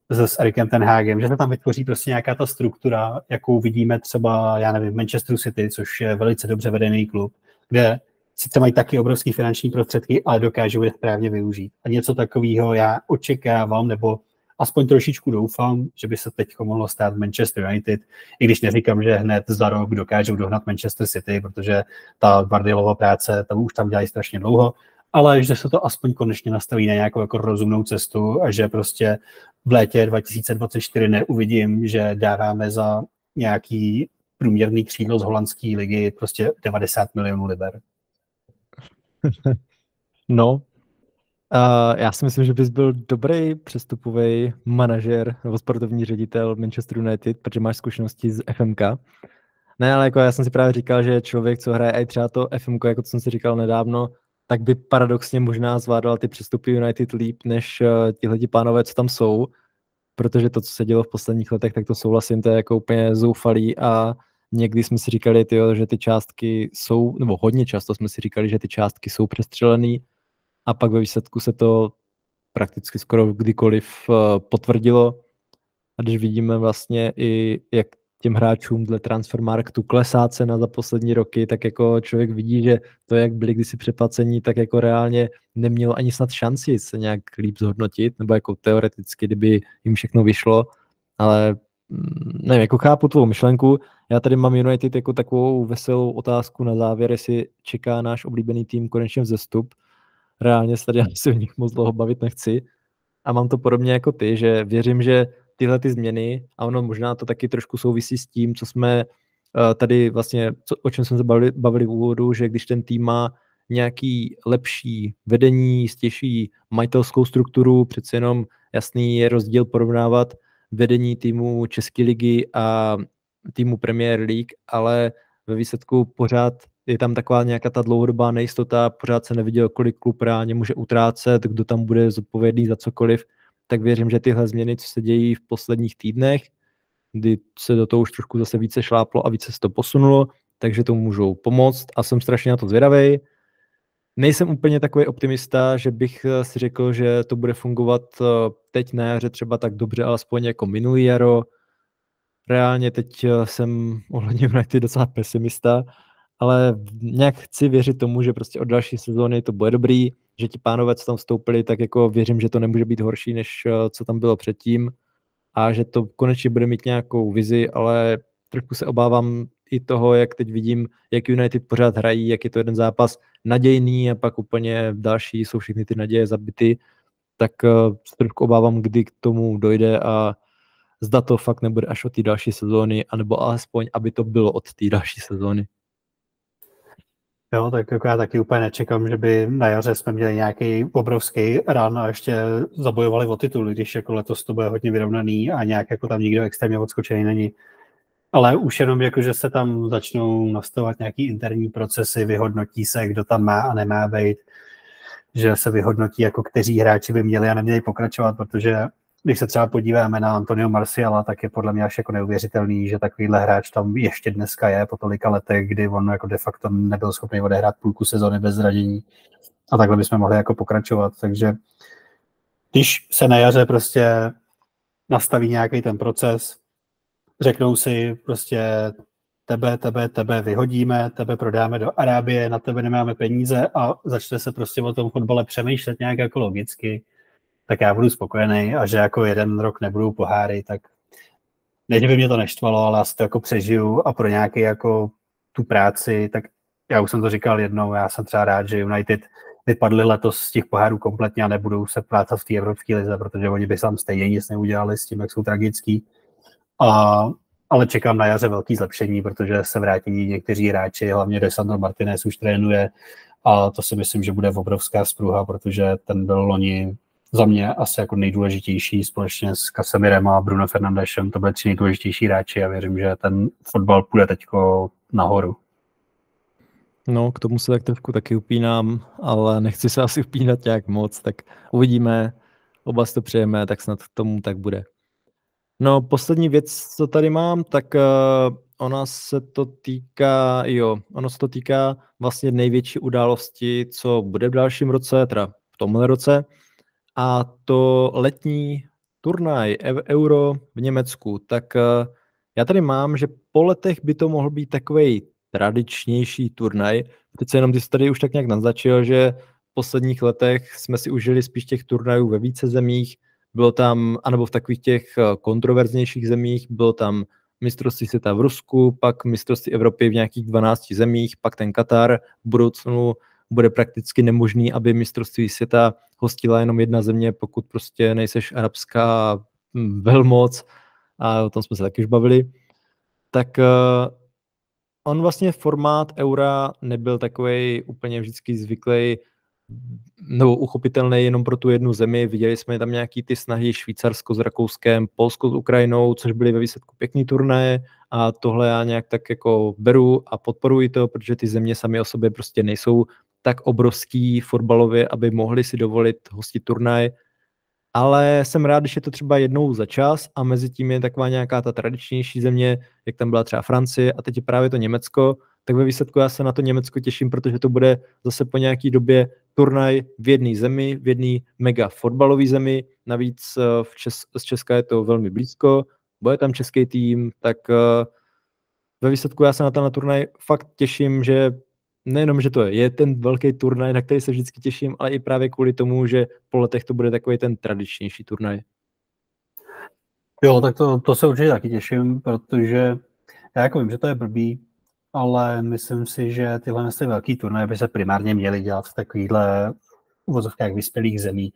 s Erikem ten Hagem, že se tam vytvoří prostě nějaká ta struktura, jakou vidíme třeba, já nevím, Manchester City, což je velice dobře vedený klub, kde sice mají taky obrovské finanční prostředky, ale dokážou je správně využít. A něco takového já očekávám, nebo aspoň trošičku doufám, že by se teď mohlo stát Manchester United, i když neříkám, že hned za rok dokážou dohnat Manchester City, protože ta Guardiolova práce, tam už tam dělají strašně dlouho, ale že se to aspoň konečně nastaví na nějakou jako rozumnou cestu a že prostě v létě dva tisíce dvacet čtyři neuvidím, že dáváme za nějaký průměrný křídlo z holandské ligy prostě devadesát milionů liber. No, Uh, já si myslím, že bys byl dobrý přestupový manažer nebo sportovní ředitel Manchester United, protože máš zkušenosti z F M K. Ne, ale jako já jsem si právě říkal, že člověk, co hraje i třeba to F M K, jako co jsem si říkal nedávno, tak by paradoxně možná zvládal ty přestupy United líp, než uh, tihleti pánové, co tam jsou, protože to, co se dělo v posledních letech, tak to souhlasím, to je jako úplně zoufalý a někdy jsme si říkali, tyjo, že ty částky jsou, nebo hodně často jsme si říkali, že ty částky jsou přestřelený, a pak ve výsledku se to prakticky skoro kdykoliv potvrdilo. A když vidíme vlastně i, jak těm hráčům dle Transfermarktu klesá cena za poslední roky, tak jako člověk vidí, že to, jak byli kdysi přeplacení, tak jako reálně nemělo ani snad šanci se nějak líp zhodnotit, nebo jako teoreticky, kdyby jim všechno vyšlo. Ale nevím, jako chápu tvou myšlenku. Já tady mám United jako takovou veselou otázku na závěr, jestli čeká náš oblíbený tým konečně vzestup. Reálně se tady asi o nich moc dlouho bavit nechci. A mám to podobně jako ty, že věřím, že tyhle ty změny, a ono možná to taky trošku souvisí s tím, co jsme tady vlastně, co, o čem jsme se bavili, bavili v úvodu, že když ten tým má nějaký lepší vedení, stěžší majitelskou strukturu, přece jenom jasný je rozdíl porovnávat vedení týmu České ligy a týmu Premier League, ale ve výsledku pořád je tam taková nějaká ta dlouhodobá nejistota, pořád se neviděl, kolik klub reálně může utrácet, kdo tam bude zodpovědný za cokoliv, tak věřím, že tyhle změny, co se dějí v posledních týdnech, kdy se do toho už trošku zase více šláplo a více se to posunulo, takže tomu můžou pomoct a jsem strašně na to zvědavej. Nejsem úplně takový optimista, že bych si řekl, že to bude fungovat teď na jaře třeba tak dobře, alespoň jako minulý jaro. Reálně teď jsem ohledně United docela pesimista, ale nějak chci věřit tomu, že prostě od další sezóny to bude dobrý, že ti pánové, co tam vstoupili, tak jako věřím, že to nemůže být horší, než co tam bylo předtím a že to konečně bude mít nějakou vizi, ale trošku se obávám i toho, jak teď vidím, jak United pořád hrají, jak je to jeden zápas nadějný a pak úplně další jsou všechny ty naděje zabity, tak se trošku obávám, kdy k tomu dojde a zda to fakt nebude až od té další sezóny, anebo alespoň, aby to bylo od té další sezóny. Jo, tak jako já taky úplně nečekám, že by na jaře jsme měli nějaký obrovský run a ještě zabojovali o titul, když jako letos to bude hodně vyrovnaný a nějak jako tam nikdo extrémně odskočený není. Ale už jenom jako, že se tam začnou nastavovat nějaký interní procesy, vyhodnotí se, kdo tam má a nemá být, že se vyhodnotí, jako kteří hráči by měli a neměli pokračovat, protože když se třeba podíváme na Antonio Marciala, tak je podle mě až jako neuvěřitelný, že takovýhle hráč tam ještě dneska je po tolika letech, kdy on jako de facto nebyl schopný odehrát půlku sezony bez zranění. A takhle bychom mohli jako pokračovat. Takže když se na jaře prostě nastaví nějaký ten proces, řeknou si prostě tebe, tebe, tebe vyhodíme, tebe prodáme do Arábie, na tebe nemáme peníze a začne se prostě o tom fotbale přemýšlet nějak jako logicky, tak já budu spokojený a že jako jeden rok nebudou poháry, tak ne, že by mě to neštvalo, ale asi to jako přežiju a pro nějaký jako tu práci, tak já už jsem to říkal jednou, já jsem třeba rád, že United vypadli letos z těch pohárů kompletně a nebudou se plácat v té evropské lize, protože oni by sám stejně nic neudělali s tím, jak jsou tragický. A, ale čekám na jaře velký zlepšení, protože se vrátí někteří hráči, hlavně Desandro Martinez už trénuje a to si myslím, že bude obrovská spruha, protože ten byl loni za mě asi jako nejdůležitější společně s Casemirem a Bruno Fernandesem, to byly tři nejdůležitější hráči a věřím, že ten fotbal půjde teďko nahoru. No, k tomu se tak trošku taky upínám, ale nechci se asi upínat nějak moc, tak uvidíme, oba si to přejeme, tak snad tomu tak bude. No, poslední věc, co tady mám, tak uh, ona se to týká, jo, ono se to týká vlastně největší události, co bude v dalším roce, teda v tomhle roce, a to letní turnaj Euro v Německu. Tak uh, já tady mám, že po letech by to mohl být takovej tradičnější turnaj. Přece jenom ty jsi tady už tak nějak naznačil, že v posledních letech jsme si užili spíš těch turnajů ve více zemích, bylo tam, anebo v takových těch kontroverznějších zemích, bylo tam mistrovství světa v Rusku, pak mistrovství Evropy v nějakých dvanácti zemích, pak ten Katar. V budoucnu bude prakticky nemožný, aby mistrovství světa hostila jenom jedna země, pokud prostě nejseš arabská velmoc, a o tom jsme se taky už bavili. Tak on vlastně formát Eura nebyl takovej úplně vždycky zvyklý nebo uchopitelný jenom pro tu jednu zemi. Viděli jsme tam nějaký ty snahy Švýcarsko s Rakouskem, Polsko s Ukrajinou, což byly ve výsledku pěkný turnaje a tohle já nějak tak jako beru a podporuji to, protože ty země sami o sobě prostě nejsou tak obrovský fotbalově, aby mohli si dovolit hostit turnaj. Ale jsem rád, když je to třeba jednou za čas a mezi tím je taková nějaká ta tradičnější země, jak tam byla třeba Francie a teď je právě to Německo, tak ve výsledku já se na to Německo těším, protože to bude zase po nějaký době turnaj v jedné zemi, v jedné mega fotbalové zemi, navíc v Čes- z Česka je to velmi blízko, bude tam český tým, tak ve výsledku já se na ten turnaj fakt těším, že nejenom, že to je, je ten velký turnaj, na který se vždycky těším, ale i právě kvůli tomu, že po letech to bude takový ten tradičnější turnaj. Jo, tak to, to se určitě taky těším, protože já jako vím, že to je blbý, ale myslím si, že tyhle velký turnaje by se primárně měly dělat v takovýchhle uvozovkách vyspělých zemí.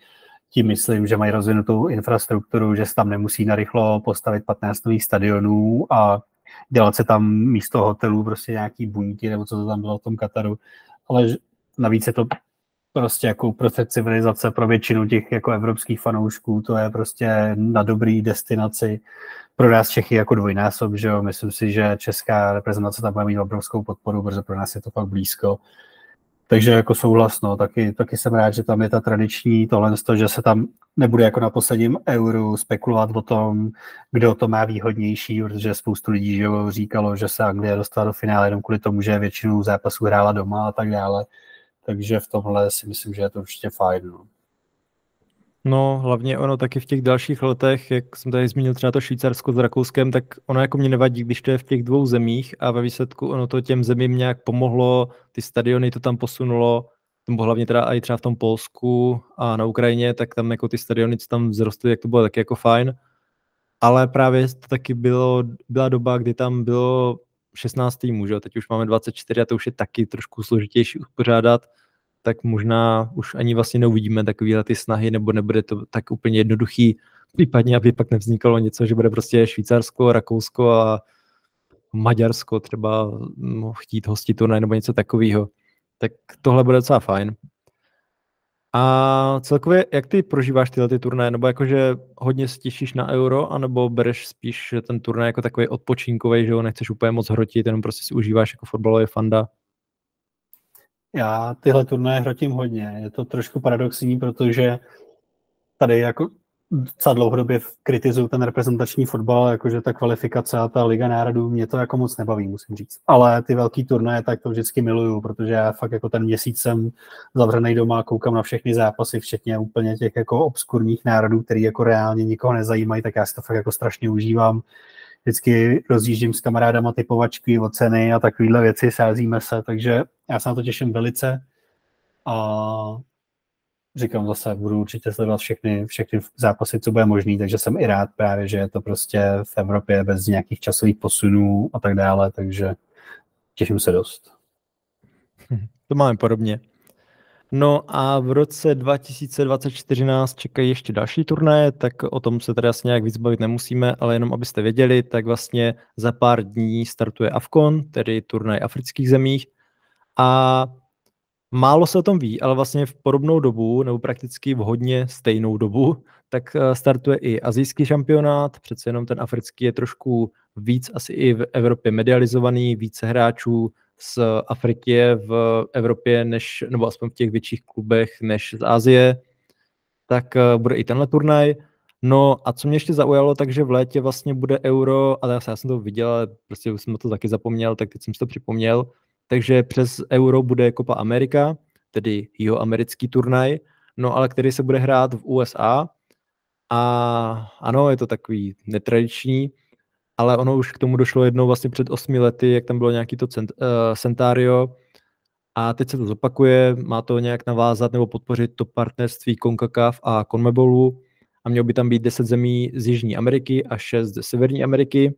Tím myslím, že mají rozvinutou infrastrukturu, že se tam nemusí narychlo postavit patnáct nových stadionů a dělat se tam místo hotelů prostě nějaký buňky, nebo co to tam bylo v tom Kataru, ale navíc je to prostě jako proces civilizace pro většinu těch jako evropských fanoušků, to je prostě na dobrý destinaci pro nás Čechy jako dvojnásob, že jo, myslím si, že česká reprezentace tam bude mít obrovskou podporu, protože pro nás je to fakt blízko. Takže jako souhlas, no, taky, taky jsem rád, že tam je ta tradiční tohle, že se tam nebude jako na posledním Euru spekulovat o tom, kdo to má výhodnější, protože spoustu lidí že říkalo, že se Anglie dostala do finále jenom kvůli tomu, že většinu zápasů hrála doma a tak dále. Takže v tomhle si myslím, že je to určitě fajn. No, no hlavně ono taky v těch dalších letech, jak jsem tady zmínil třeba to Švýcarsko s Rakouskem, tak ono jako mě nevadí, když to je v těch dvou zemích a ve výsledku ono to těm zemím nějak pomohlo, ty stadiony to tam posunulo, nebo hlavně teda i třeba v tom Polsku a na Ukrajině, tak tam jako ty stadiony, co tam vzrostly, jak to bylo taky jako fajn. Ale právě to taky bylo, byla doba, kdy tam bylo šestnáct týmů, že? Teď už máme dvacet čtyři a to už je taky trošku složitější uspořádat, tak možná už ani vlastně neuvidíme takovýhle ty snahy, nebo nebude to tak úplně jednoduchý, případně aby pak nevznikalo něco, že bude prostě Švýcarsko, Rakousko a Maďarsko třeba no, chtít hostit turnaj nebo něco takového. Tak tohle bude docela fajn. A celkově, jak ty prožíváš tyhle ty turnaje? Nebo jakože hodně se těšíš na Euro, anebo bereš spíš ten turnaj jako takový odpočinkový, že ho nechceš úplně moc hrotit, jenom prostě si užíváš jako fotbalový fanda? Já tyhle turnaje hrotím hodně. Je to trošku paradoxní, protože tady jako docela dlouhodobě kritizuju ten reprezentační fotbal, jakože ta kvalifikace a ta Liga národů, mě to jako moc nebaví, musím říct. Ale ty velký turnaje, tak to vždycky miluju, protože já fakt jako ten měsíc jsem zavřený doma, koukám na všechny zápasy, včetně úplně těch jako obskurních národů, který jako reálně nikoho nezajímají, tak já si to fakt jako strašně užívám. Vždycky rozjíždím s kamarádama typovačky, oceny a takovýhle věci, sázíme se, takže já se na to těším velice. A říkám zase, budu určitě sledovat všechny, všechny zápasy, co bude možný, takže jsem i rád právě, že je to prostě v Evropě bez nějakých časových posunů a tak dále, takže těším se dost. To máme podobně. No a v roce dva tisíce dvacet čtyři nás čekají ještě další turnaje, tak o tom se teda asi nějak víc bavit nemusíme, ale jenom abyste věděli, tak vlastně za pár dní startuje AFCON, tedy turnaj afrických zemích, a málo se o tom ví, ale vlastně v podobnou dobu, nebo prakticky v hodně stejnou dobu, tak startuje i asijský šampionát, přece jenom ten africký je trošku víc asi i v Evropě medializovaný, více hráčů z Afriky je v Evropě, než, nebo aspoň v těch větších klubech, než z Asie, tak bude i tenhle turnaj. No a co mě ještě zaujalo, takže v létě vlastně bude euro, ale já jsem to viděl, ale prostě už jsem to taky zapomněl, tak teď jsem si to připomněl, takže přes euro bude Copa America, tedy jeho americký turnaj, no ale který se bude hrát v U S A a ano, je to takový netradiční, ale ono už k tomu došlo jednou vlastně před osmi lety, jak tam bylo nějaký to cent, uh, Centario a teď se to zopakuje, má to nějak navázat nebo podpořit to partnerství CONCACAF a CONMEBOLu a mělo by tam být deset zemí z Jižní Ameriky a šest ze Severní Ameriky,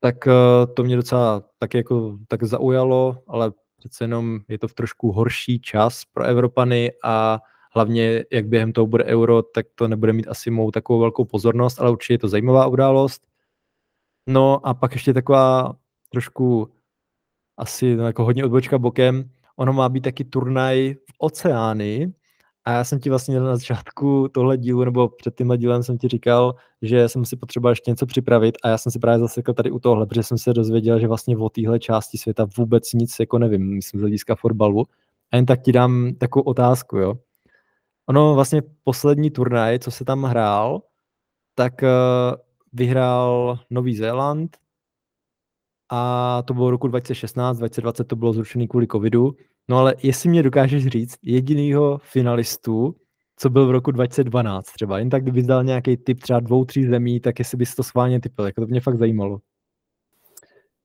tak uh, to mě docela tak jako tak zaujalo, ale přece jenom je to v trošku horší čas pro Evropany a hlavně jak během toho bude euro, tak to nebude mít asi mou takovou velkou pozornost, ale určitě je to zajímavá událost. No a pak ještě taková trošku asi jako hodně odbočka bokem, ono má být taky turnaj v oceány a já jsem ti vlastně na začátku tohle dílu nebo před tímhle dílem jsem ti říkal, že jsem si potřeboval ještě něco připravit a já jsem si právě zasekl tady u tohle, protože jsem se dozvěděl, že vlastně o téhle části světa vůbec nic jako nevím, myslím z hlediska fotbalu a jen tak ti dám takovou otázku, jo. Ono vlastně poslední turnaj, co se tam hrál, tak vyhrál Nový Zéland a to bylo roku dva tisíce šestnáct, dva tisíce dvacet to bylo zrušený kvůli covidu, no ale jestli mě dokážeš říct jedinýho finalistu, co byl v roku dva tisíce dvanáct třeba, jen tak kdyby dal nějaký tip třeba dvou, tří zemí, tak jestli bys to schválně tipil, jako to mě fakt zajímalo.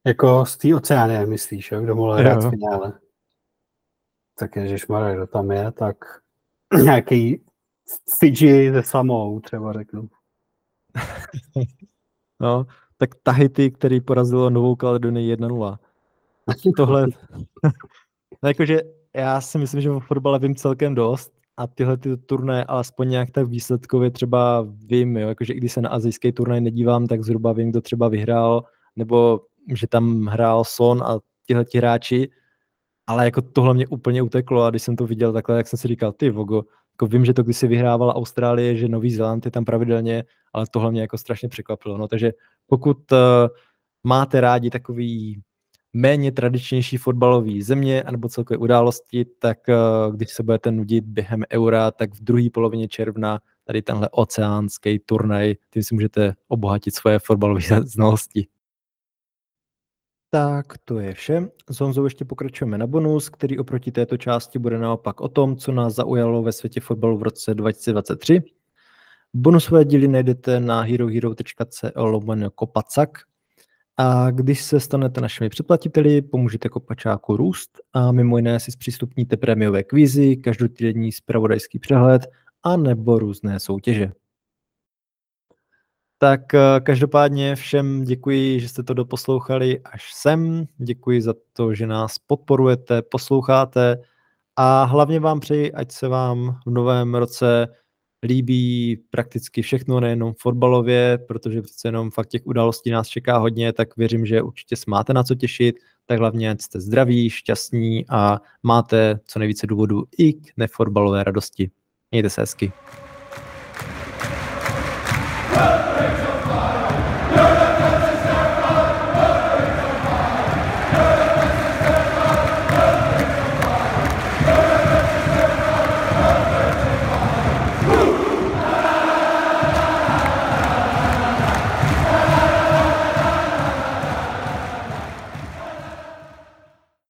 Jako z té oceány, myslíš, jo? Kdo mohl hrát v finále? Tak ježišmarja, kdo tam je, tak nějaký Fidži ze Samou třeba řeknu. No, tak Tahiti, který porazilo Novou Kaledonii jedna nula. Tohle, no, jakože já si myslím, že o fotbale vím celkem dost a tyhle ty turnaje alespoň nějak tak výsledkově třeba vím, jo? Jakože i když se na asijský turnaj nedívám, tak zhruba vím, kdo třeba vyhrál, nebo že tam hrál Son a tihle ti hráči, ale jako tohle mě úplně uteklo a když jsem to viděl takhle, tak jsem si říkal, ty vogo, jako vím, že to když si vyhrávala Austrálie, že Nový Zéland je tam pravidelně, ale tohle mě jako strašně překvapilo. No, takže pokud uh, máte rádi takový méně tradičnější fotbalový země anebo celkové události, tak uh, když se budete nudit během eura, tak v druhé polovině června tady tenhle oceánský turnaj, tím si můžete obohatit svoje fotbalové znalosti. Tak to je vše. S Honzou ještě pokračujeme na bonus, který oproti této části bude naopak o tom, co nás zaujalo ve světě fotbalu v roce dva tisíce dvacet tři. Bonusové díly najdete na herohero tečka co lomeno Kopačák a když se stanete našimi předplatiteli, pomůžete Kopačáku růst a mimo jiné si zpřístupníte prémiové kvízy, každotýdenní zpravodajský přehled a nebo různé soutěže. Tak každopádně všem děkuji, že jste to doposlouchali až sem. Děkuji za to, že nás podporujete, posloucháte a hlavně vám přeji, ať se vám v novém roce líbí prakticky všechno, nejenom fotbalově, protože přece jenom fakt těch událostí nás čeká hodně, tak věřím, že určitě se máte na co těšit, tak hlavně ať jste zdraví, šťastní a máte co nejvíce důvodů i k nefotbalové radosti. Mějte se hezky.